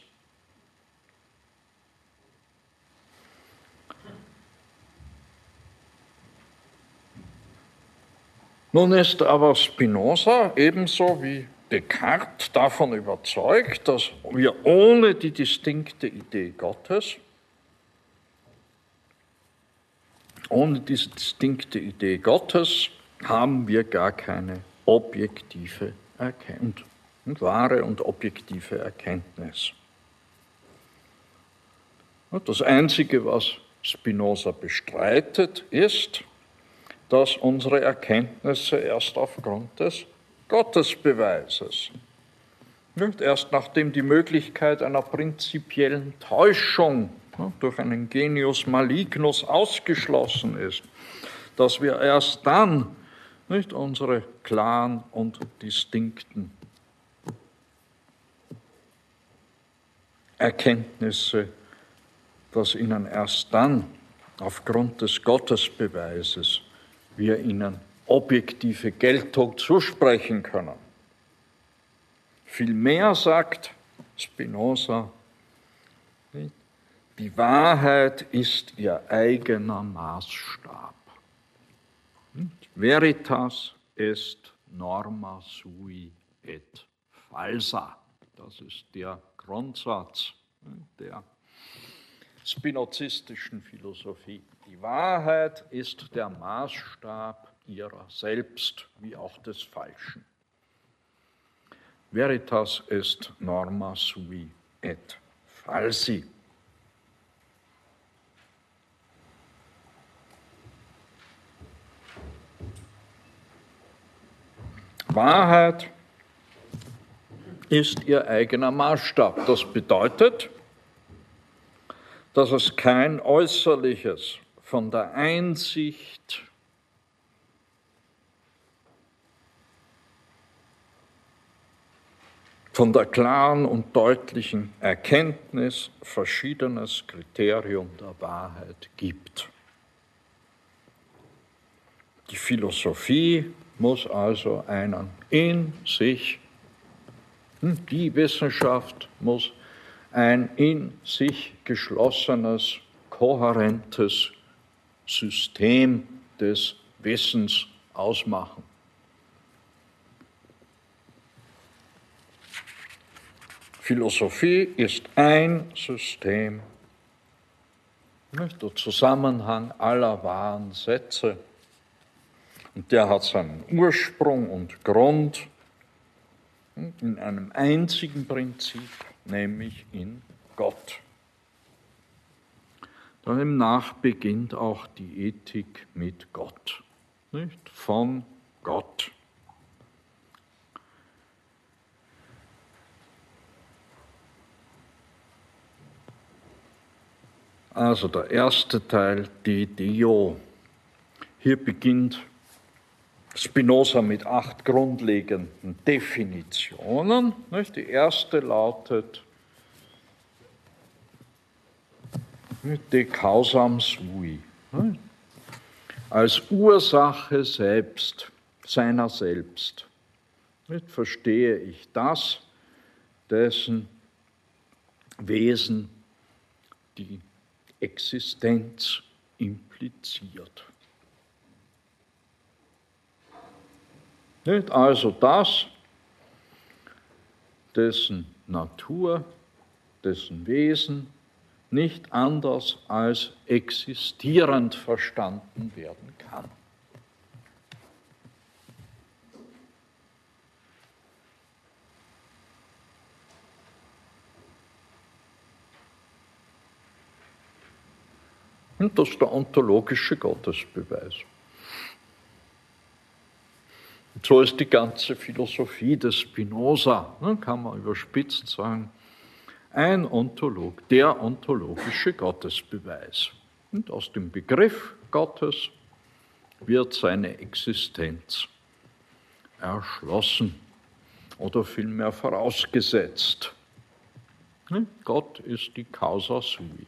Nun ist aber Spinoza ebenso wie Descartes davon überzeugt, dass wir ohne die distinkte Idee Gottes, ohne diese distinkte Idee Gottes, haben wir gar keine objektive Erkenntnis, und wahre und objektive Erkenntnis. Und das Einzige, was Spinoza bestreitet, ist, dass unsere Erkenntnisse erst aufgrund des Gottesbeweises, nicht? Erst nachdem die Möglichkeit einer prinzipiellen Täuschung ne, durch einen Genius malignus ausgeschlossen ist, dass wir erst dann nicht, unsere klaren und distinkten Erkenntnisse, dass ihnen erst dann aufgrund des Gottesbeweises wir ihnen objektive Geltung zusprechen können. Vielmehr sagt Spinoza, die Wahrheit ist ihr eigener Maßstab. Veritas est norma sui et falsa. Das ist der Grundsatz der spinozistischen Philosophie. Die Wahrheit ist der Maßstab ihrer selbst, wie auch des Falschen. Veritas est norma sui et falsi. Wahrheit ist ihr eigener Maßstab. Das bedeutet, dass es kein äußerliches, von der Einsicht von der klaren und deutlichen Erkenntnis verschiedenes Kriterium der Wahrheit gibt. Die Philosophie muss also einen in sich, die Wissenschaft muss ein in sich geschlossenes, kohärentes System des Wissens ausmachen. Philosophie ist ein System, der Zusammenhang aller wahren Sätze. Und der hat seinen Ursprung und Grund in einem einzigen Prinzip, nämlich in Gott. Demnach beginnt auch die Ethik mit Gott, nicht? Von Gott. Also der erste Teil, De Deo. Hier beginnt Spinoza mit acht grundlegenden Definitionen. Nicht? Die erste lautet de causam sui, als Ursache selbst, seiner selbst. Nicht? Verstehe ich das, dessen Wesen die Existenz impliziert. Nicht? Also das, dessen Natur, dessen Wesen nicht anders als existierend verstanden werden kann. Und das ist der ontologische Gottesbeweis. Und so ist die ganze Philosophie des Spinoza, ne, kann man überspitzt sagen, ein Ontolog, der ontologische Gottesbeweis. Und aus dem Begriff Gottes wird seine Existenz erschlossen oder vielmehr vorausgesetzt. Ne? Gott ist die Causa sui.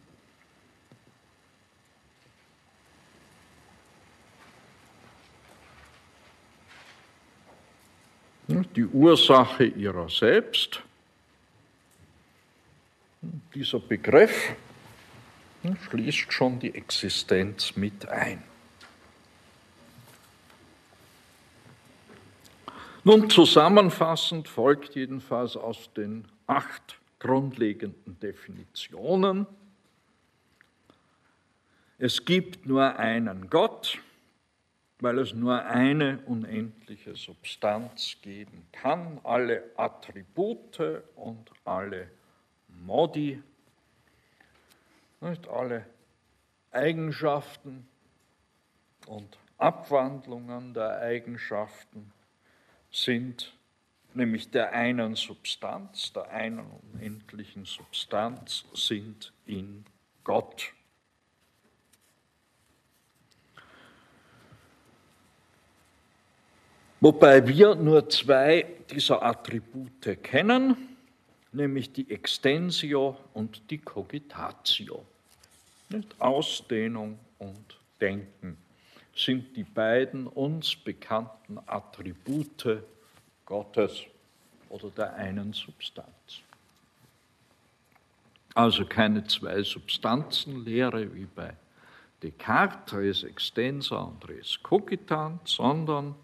Die Ursache ihrer selbst, dieser Begriff schließt schon die Existenz mit ein. Nun zusammenfassend folgt jedenfalls aus den acht grundlegenden Definitionen: Es gibt nur einen Gott, weil es nur eine unendliche Substanz geben kann. Alle Attribute und alle Modi, nicht alle Eigenschaften und Abwandlungen der Eigenschaften sind nämlich der einen Substanz, der einen unendlichen Substanz, sind in Gott. Wobei wir nur zwei dieser Attribute kennen, nämlich die Extensio und die Cogitatio. Ausdehnung und Denken sind die beiden uns bekannten Attribute Gottes oder der einen Substanz. Also keine zwei Substanzenlehre wie bei Descartes, res extensa und res cogitant, sondern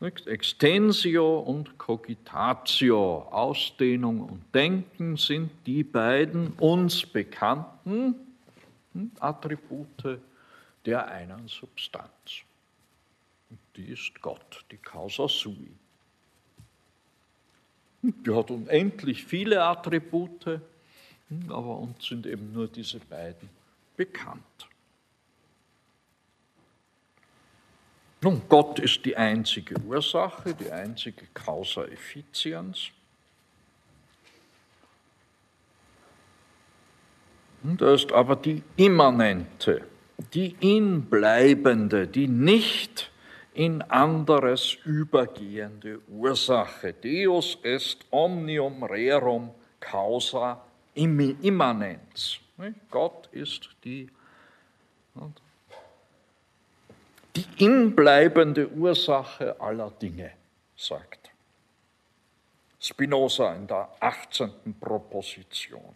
Extensio und Cogitatio, Ausdehnung und Denken, sind die beiden uns bekannten Attribute der einen Substanz. Und die ist Gott, die Causa sui. Die hat unendlich viele Attribute, aber uns sind eben nur diese beiden bekannt. Nun, Gott ist die einzige Ursache, die einzige Causa efficiens. Das ist aber die immanente, die inbleibende, die nicht in anderes übergehende Ursache. Deus est omnium rerum causa immanens. Gott ist die Die inbleibende Ursache aller Dinge, sagt Spinoza in der achtzehnten Proposition.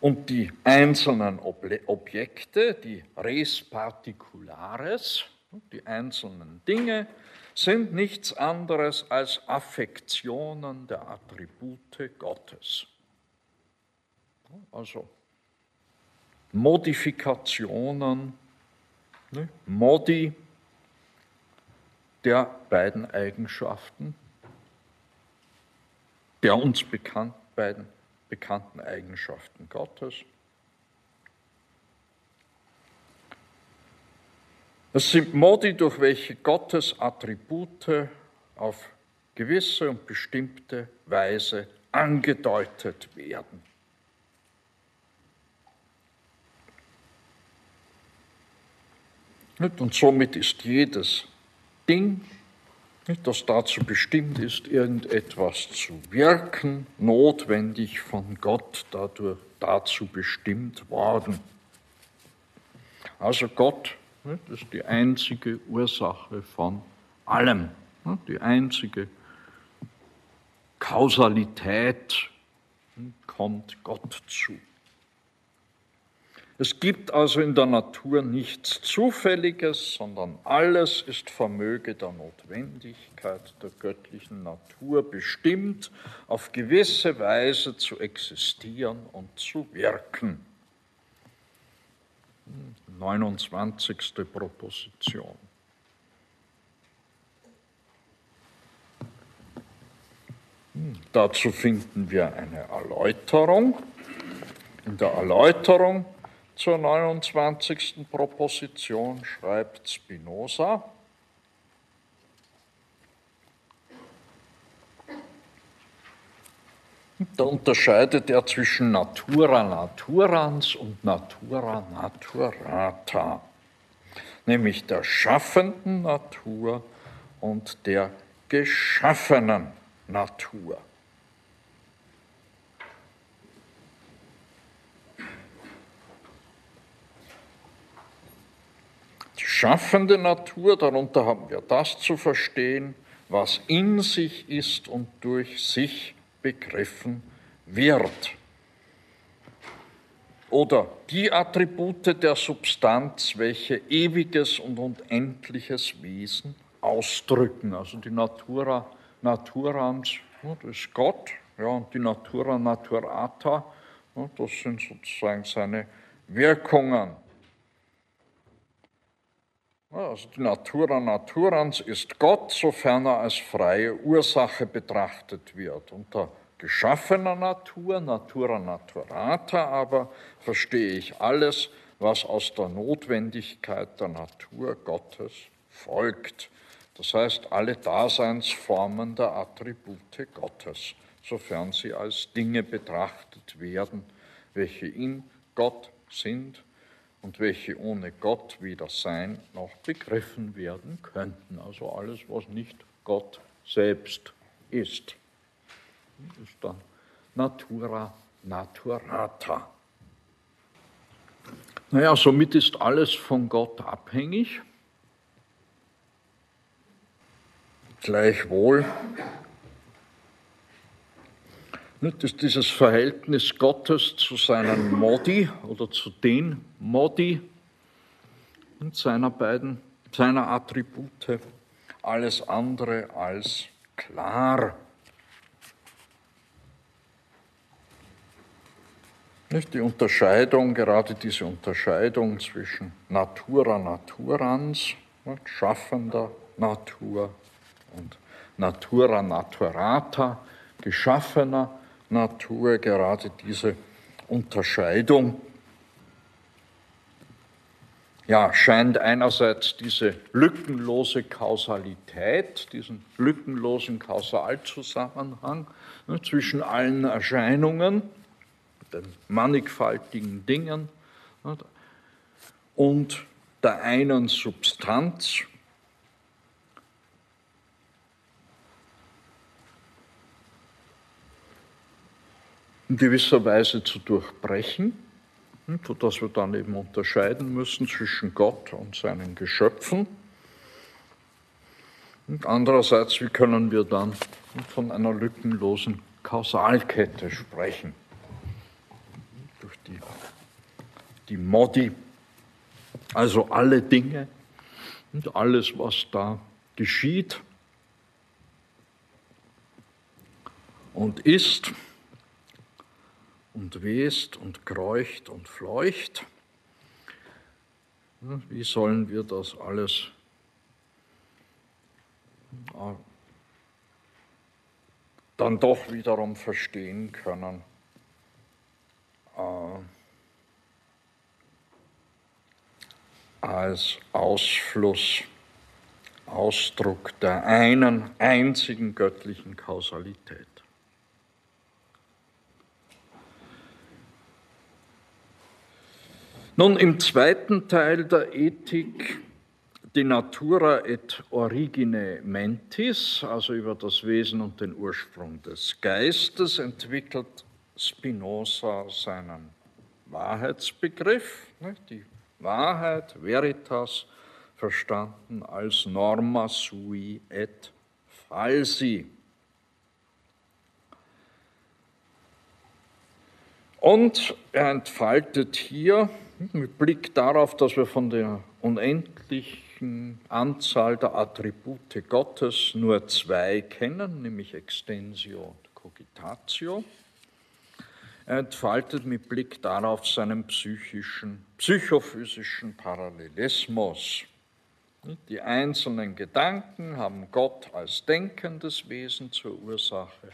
Und die einzelnen Objekte, die res particulares, die einzelnen Dinge, sind nichts anderes als Affektionen der Attribute Gottes. Also Modifikationen, ne, Modi der beiden Eigenschaften, der uns bekannt, beiden bekannten Eigenschaften Gottes. Es sind Modi, durch welche Gottes Attribute auf gewisse und bestimmte Weise angedeutet werden. Und somit ist jedes Ding, das dazu bestimmt ist, irgendetwas zu wirken, notwendig von Gott dadurch dazu bestimmt worden. Also Gott ist die einzige Ursache von allem, die einzige Kausalität kommt Gott zu. Es gibt also in der Natur nichts Zufälliges, sondern alles ist Vermöge der Notwendigkeit der göttlichen Natur bestimmt, auf gewisse Weise zu existieren und zu wirken. neunundzwanzigste Proposition. Dazu finden wir eine Erläuterung. In der Erläuterung zur neunundzwanzigsten Proposition schreibt Spinoza: Da unterscheidet er zwischen Natura Naturans und Natura Naturata, nämlich der schaffenden Natur und der geschaffenen Natur. schaffende Natur, darunter haben wir das zu verstehen, was in sich ist und durch sich begriffen wird. Oder die Attribute der Substanz, welche ewiges und unendliches Wesen ausdrücken. Also die Natura Naturans, das ist Gott, ja, und die Natura Naturata, das sind sozusagen seine Wirkungen. Also die Natura Naturans ist Gott, sofern er als freie Ursache betrachtet wird. Unter geschaffener Natur, Natura Naturata, aber verstehe ich alles, was aus der Notwendigkeit der Natur Gottes folgt. Das heißt, alle Daseinsformen der Attribute Gottes, sofern sie als Dinge betrachtet werden, welche in Gott sind und welche ohne Gott weder sein noch begriffen werden könnten. Also alles, was nicht Gott selbst ist, ist dann Natura Naturata. Naja, somit ist alles von Gott abhängig. Gleichwohl ist dieses Verhältnis Gottes zu seinen Modi oder zu den Modi und seiner beiden, seiner Attribute alles andere als klar. Nicht die Unterscheidung, gerade diese Unterscheidung zwischen Natura Naturans, schaffender Natur, und Natura Naturata, geschaffener Natur, gerade diese Unterscheidung, ja, scheint einerseits diese lückenlose Kausalität, diesen lückenlosen Kausalzusammenhang, ne, zwischen allen Erscheinungen, den mannigfaltigen Dingen, ne, und der einen Substanz, in gewisser Weise zu durchbrechen, sodass wir dann eben unterscheiden müssen zwischen Gott und seinen Geschöpfen. Und andererseits, wie können wir dann von einer lückenlosen Kausalkette sprechen, durch die, die Modi, also alle Dinge und alles, was da geschieht und ist, und west und kreucht und fleucht. Wie sollen wir das alles dann doch wiederum verstehen können, als Ausfluss, Ausdruck der einen einzigen göttlichen Kausalität? Nun, im zweiten Teil der Ethik, die Natura et Origine Mentis, also über das Wesen und den Ursprung des Geistes, entwickelt Spinoza seinen Wahrheitsbegriff, ne? Die Wahrheit, Veritas, verstanden als Norma sui et falsi. Und er entfaltet hier, mit Blick darauf, dass wir von der unendlichen Anzahl der Attribute Gottes nur zwei kennen, nämlich Extensio und Cogitatio, er entfaltet mit Blick darauf seinen psychischen, psychophysischen Parallelismus. Die einzelnen Gedanken haben Gott als denkendes Wesen zur Ursache,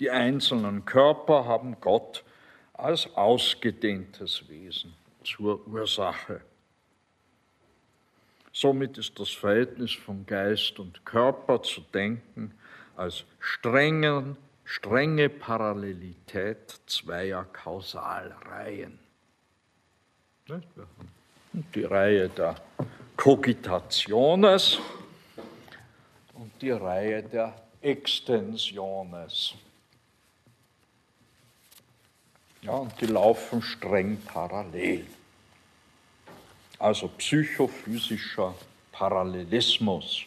die einzelnen Körper haben Gott als ausgedehntes Wesen zur Ursache. Somit ist das Verhältnis von Geist und Körper zu denken als strenge, strenge Parallelität zweier Kausalreihen. Die Reihe der Cogitationes und die Reihe der Extensiones. Ja, und die laufen streng parallel. Also psychophysischer Parallelismus.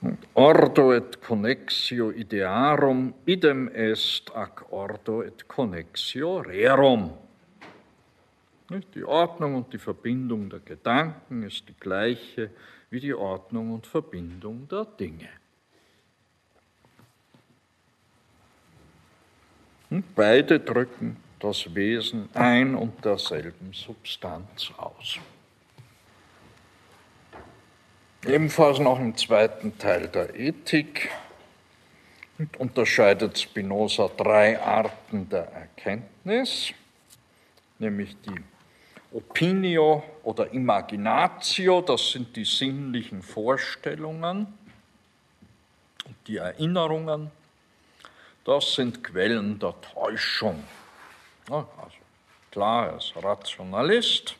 Und ordo et connexio idearum idem est ac ordo et connexio rerum. Die Ordnung und die Verbindung der Gedanken ist die gleiche wie die Ordnung und Verbindung der Dinge. Und beide drücken das Wesen ein und derselben Substanz aus. Ebenfalls noch im zweiten Teil der Ethik unterscheidet Spinoza drei Arten der Erkenntnis, nämlich die Opinio oder Imaginatio, das sind die sinnlichen Vorstellungen und die Erinnerungen, das sind Quellen der Täuschung. Also klar, er ist Rationalist.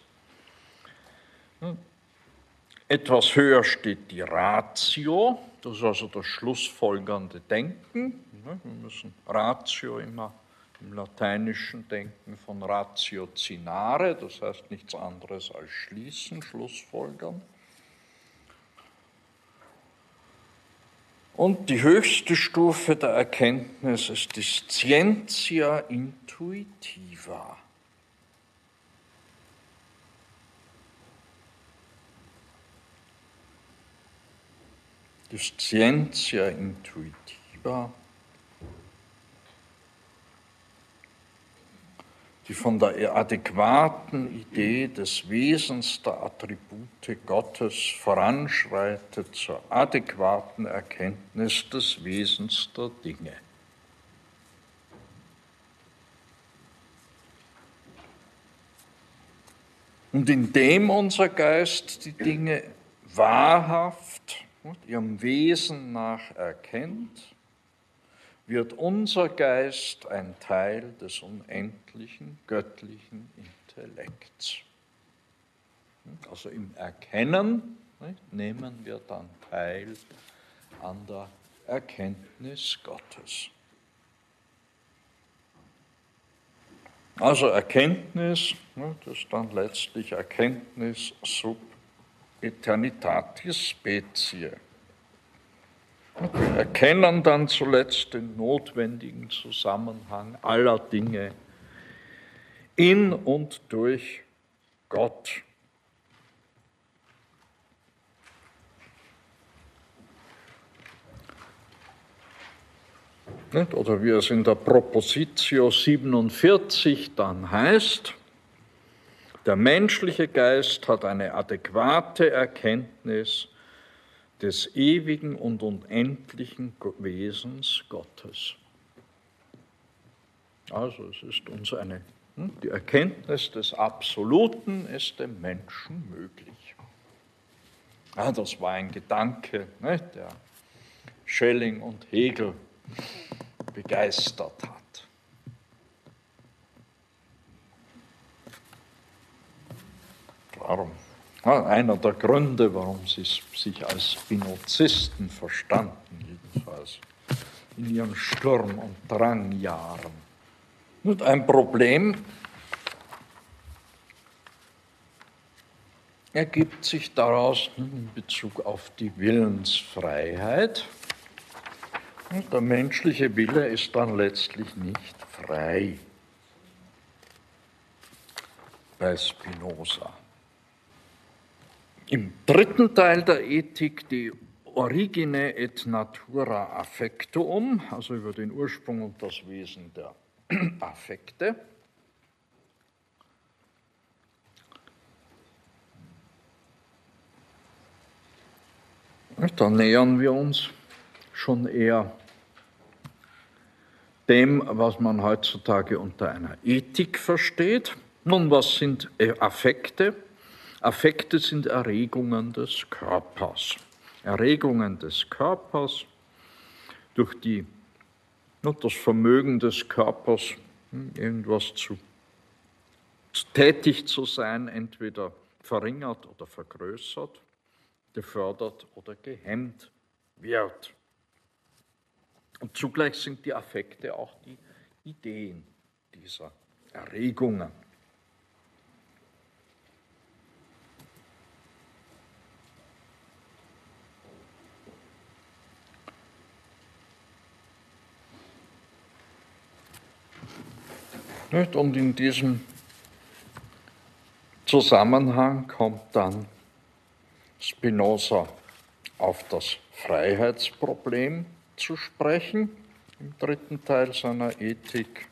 Etwas höher steht die Ratio, das ist also das schlussfolgernde Denken. Wir müssen Ratio immer im Lateinischen denken von ratiocinare, das heißt nichts anderes als schließen, schlussfolgern. Und die höchste Stufe der Erkenntnis ist die Scientia Intuitiva. Die Scientia Intuitiva, die von der adäquaten Idee des Wesens der Attribute Gottes voranschreitet zur adäquaten Erkenntnis des Wesens der Dinge. Und indem unser Geist die Dinge wahrhaft und ihrem Wesen nach erkennt, wird unser Geist ein Teil des unendlichen, göttlichen Intellekts. Also im Erkennen, nicht, nehmen wir dann teil an der Erkenntnis Gottes. Also Erkenntnis, das ist dann letztlich Erkenntnis sub Eternitatis Specie. Wir erkennen dann zuletzt den notwendigen Zusammenhang aller Dinge in und durch Gott. Oder wie es in der Propositio siebenundvierzig dann heißt, der menschliche Geist hat eine adäquate Erkenntnis des ewigen und unendlichen Wesens Gottes. Also es ist uns eine, die Erkenntnis des Absoluten ist dem Menschen möglich. Ah, das war ein Gedanke, ne, der Schelling und Hegel begeistert hat. Warum? Einer der Gründe, warum sie sich als Spinozisten verstanden, jedenfalls in ihren Sturm- und Drangjahren. Und ein Problem ergibt sich daraus in Bezug auf die Willensfreiheit. Und der menschliche Wille ist dann letztlich nicht frei bei Spinoza. Im dritten Teil der Ethik, die Origine et Natura Affectum, also über den Ursprung und das Wesen der Affekte. Da nähern wir uns schon eher dem, was man heutzutage unter einer Ethik versteht. Nun, was sind Affekte? Affekte sind Erregungen des Körpers. Erregungen des Körpers durch die, das Vermögen des Körpers, irgendwas zu, zu tätig zu sein, entweder verringert oder vergrößert, gefördert oder gehemmt wird. Und zugleich sind die Affekte auch die Ideen dieser Erregungen. Und in diesem Zusammenhang kommt dann Spinoza auf das Freiheitsproblem zu sprechen, im dritten Teil seiner Ethik.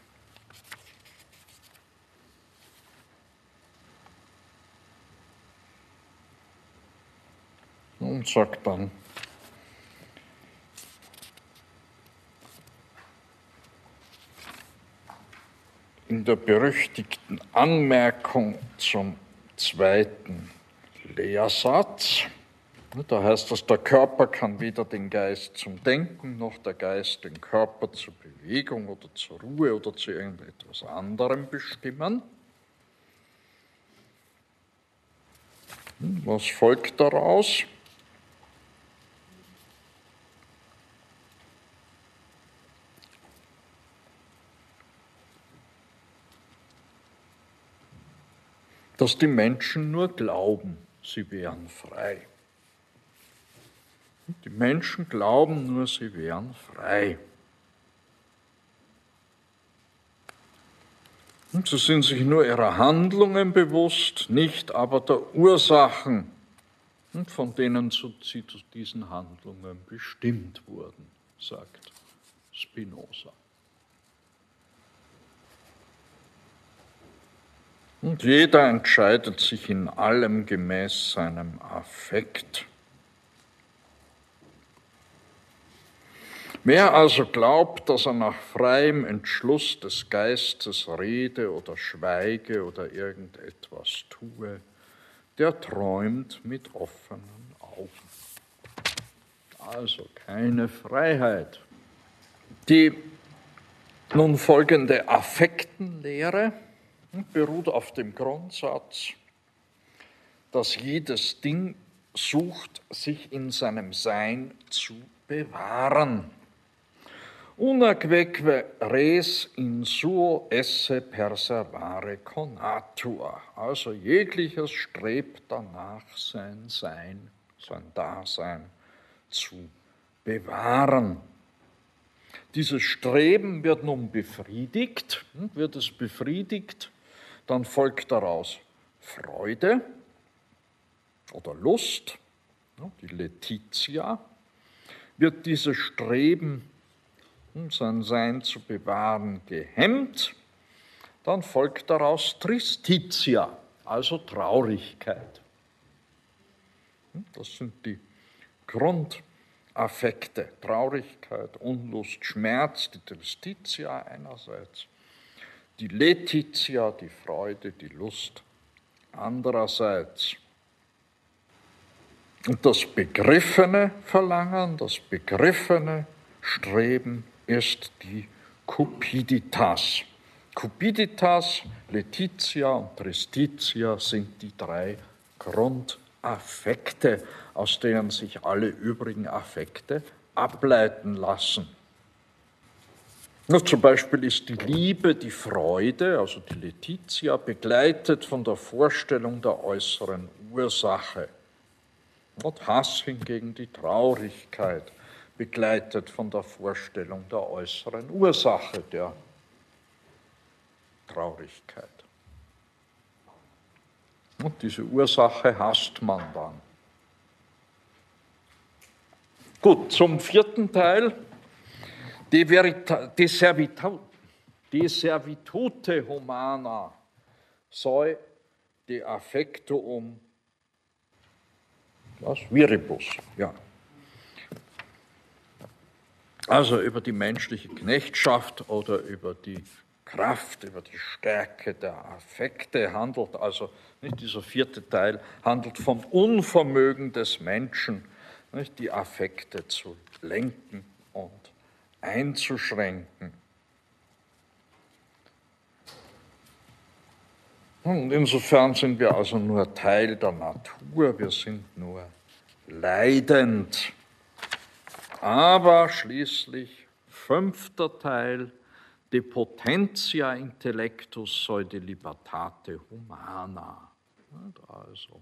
Und sagt dann, in der berüchtigten Anmerkung zum zweiten Lehrsatz, da heißt es, der Körper kann weder den Geist zum Denken noch der Geist den Körper zur Bewegung oder zur Ruhe oder zu irgendetwas anderem bestimmen. Was folgt daraus? Dass die Menschen nur glauben, sie wären frei. Die Menschen glauben nur, sie wären frei. Und sie sind sich nur ihrer Handlungen bewusst, nicht aber der Ursachen, von denen sie zu diesen Handlungen bestimmt wurden, sagt Spinoza. Und jeder entscheidet sich in allem gemäß seinem Affekt. Wer also glaubt, dass er nach freiem Entschluss des Geistes rede oder schweige oder irgendetwas tue, der träumt mit offenen Augen. Also keine Freiheit. Die nun folgende Affektenlehre beruht auf dem Grundsatz, dass jedes Ding sucht, sich in seinem Sein zu bewahren. Unaqueque res in suo esse perservare conatur. Also jegliches strebt danach, sein Sein, sein Dasein zu bewahren. Dieses Streben wird nun befriedigt, wird es befriedigt, dann folgt daraus Freude oder Lust, die Letizia. Wird dieses Streben, sein Sein zu bewahren, gehemmt, dann folgt daraus Tristitia, also Traurigkeit. Das sind die Grundaffekte, Traurigkeit, Unlust, Schmerz, die Tristitia einerseits. Die Letizia, die Freude, die Lust andererseits. Und das begriffene Verlangen, das begriffene Streben ist die Cupiditas. Cupiditas, Letizia und Tristitia sind die drei Grundaffekte, aus denen sich alle übrigen Affekte ableiten lassen. Nur zum Beispiel ist die Liebe, die Freude, also die Letizia, begleitet von der Vorstellung der äußeren Ursache. Und Hass hingegen, die Traurigkeit, begleitet von der Vorstellung der äußeren Ursache der Traurigkeit. Und diese Ursache hasst man dann. Gut, zum vierten Teil. De, verita, de, servitu, de servitute humana soi de affectuum was? Viribus, ja. Also über die menschliche Knechtschaft oder über die Kraft, über die Stärke der Affekte handelt, also nicht dieser vierte Teil, handelt vom Unvermögen des Menschen, nicht, die Affekte zu lenken und einzuschränken. Und insofern sind wir also nur Teil der Natur, wir sind nur leidend. Aber schließlich, fünfter Teil, de potentia intellectus soi de libertate humana. Also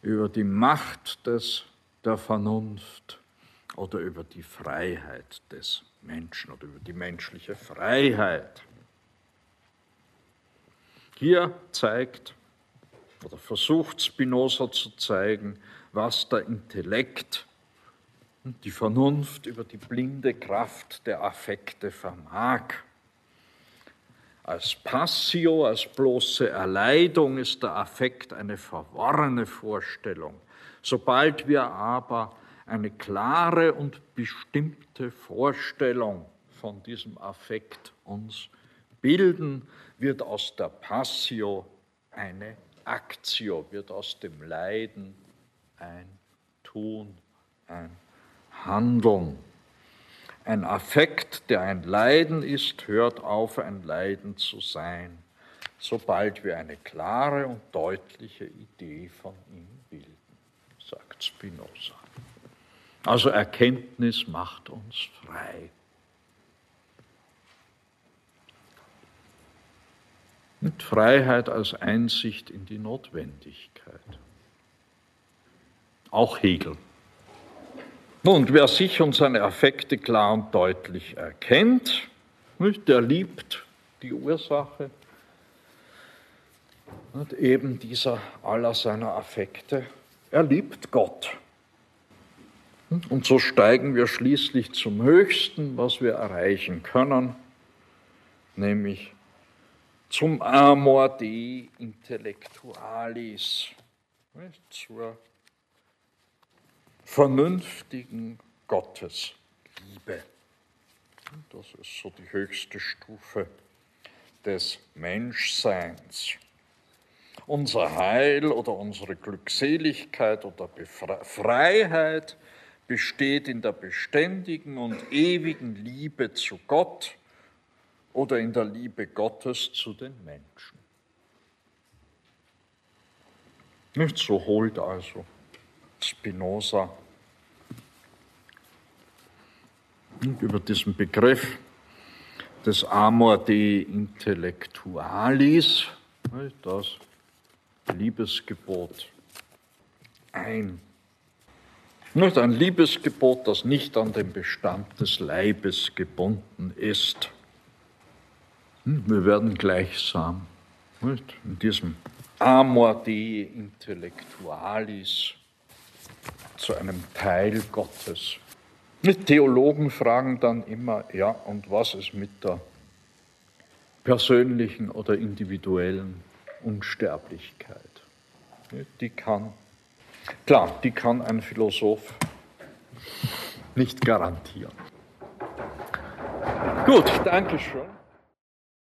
über die Macht des, der Vernunft oder über die Freiheit des Menschen oder über die menschliche Freiheit. Hier zeigt oder versucht Spinoza zu zeigen, was der Intellekt, die Vernunft über die blinde Kraft der Affekte vermag. Als Passio, als bloße Erleidung ist der Affekt eine verworrene Vorstellung. Sobald wir aber eine klare und bestimmte Vorstellung von diesem Affekt uns bilden, wird aus der Passio eine Actio, wird aus dem Leiden ein Tun, ein Handeln. Ein Affekt, der ein Leiden ist, hört auf, ein Leiden zu sein, sobald wir eine klare und deutliche Idee von ihm bilden, sagt Spinoza. Also Erkenntnis macht uns frei. Mit Freiheit als Einsicht in die Notwendigkeit. Auch Hegel. Nun, wer sich und seine Affekte klar und deutlich erkennt, der liebt die Ursache und eben dieser aller seiner Affekte. Er liebt Gott. Und so steigen wir schließlich zum Höchsten, was wir erreichen können, nämlich zum Amor Dei Intellectualis, zur vernünftigen Gottesliebe. Das ist so die höchste Stufe des Menschseins. Unser Heil oder unsere Glückseligkeit oder Befre- Freiheit besteht in der beständigen und ewigen Liebe zu Gott oder in der Liebe Gottes zu den Menschen. Nicht so holt also Spinoza über diesen Begriff des Amor Dei Intellectualis, das Liebesgebot, ein. Ein Liebesgebot, das nicht an den Bestand des Leibes gebunden ist. Wir werden gleichsam in diesem Amor Dei Intellectualis zu einem Teil Gottes. Theologen fragen dann immer, ja, und was ist mit der persönlichen oder individuellen Unsterblichkeit? Die kann, klar, die kann ein Philosoph nicht garantieren. Gut, danke schön.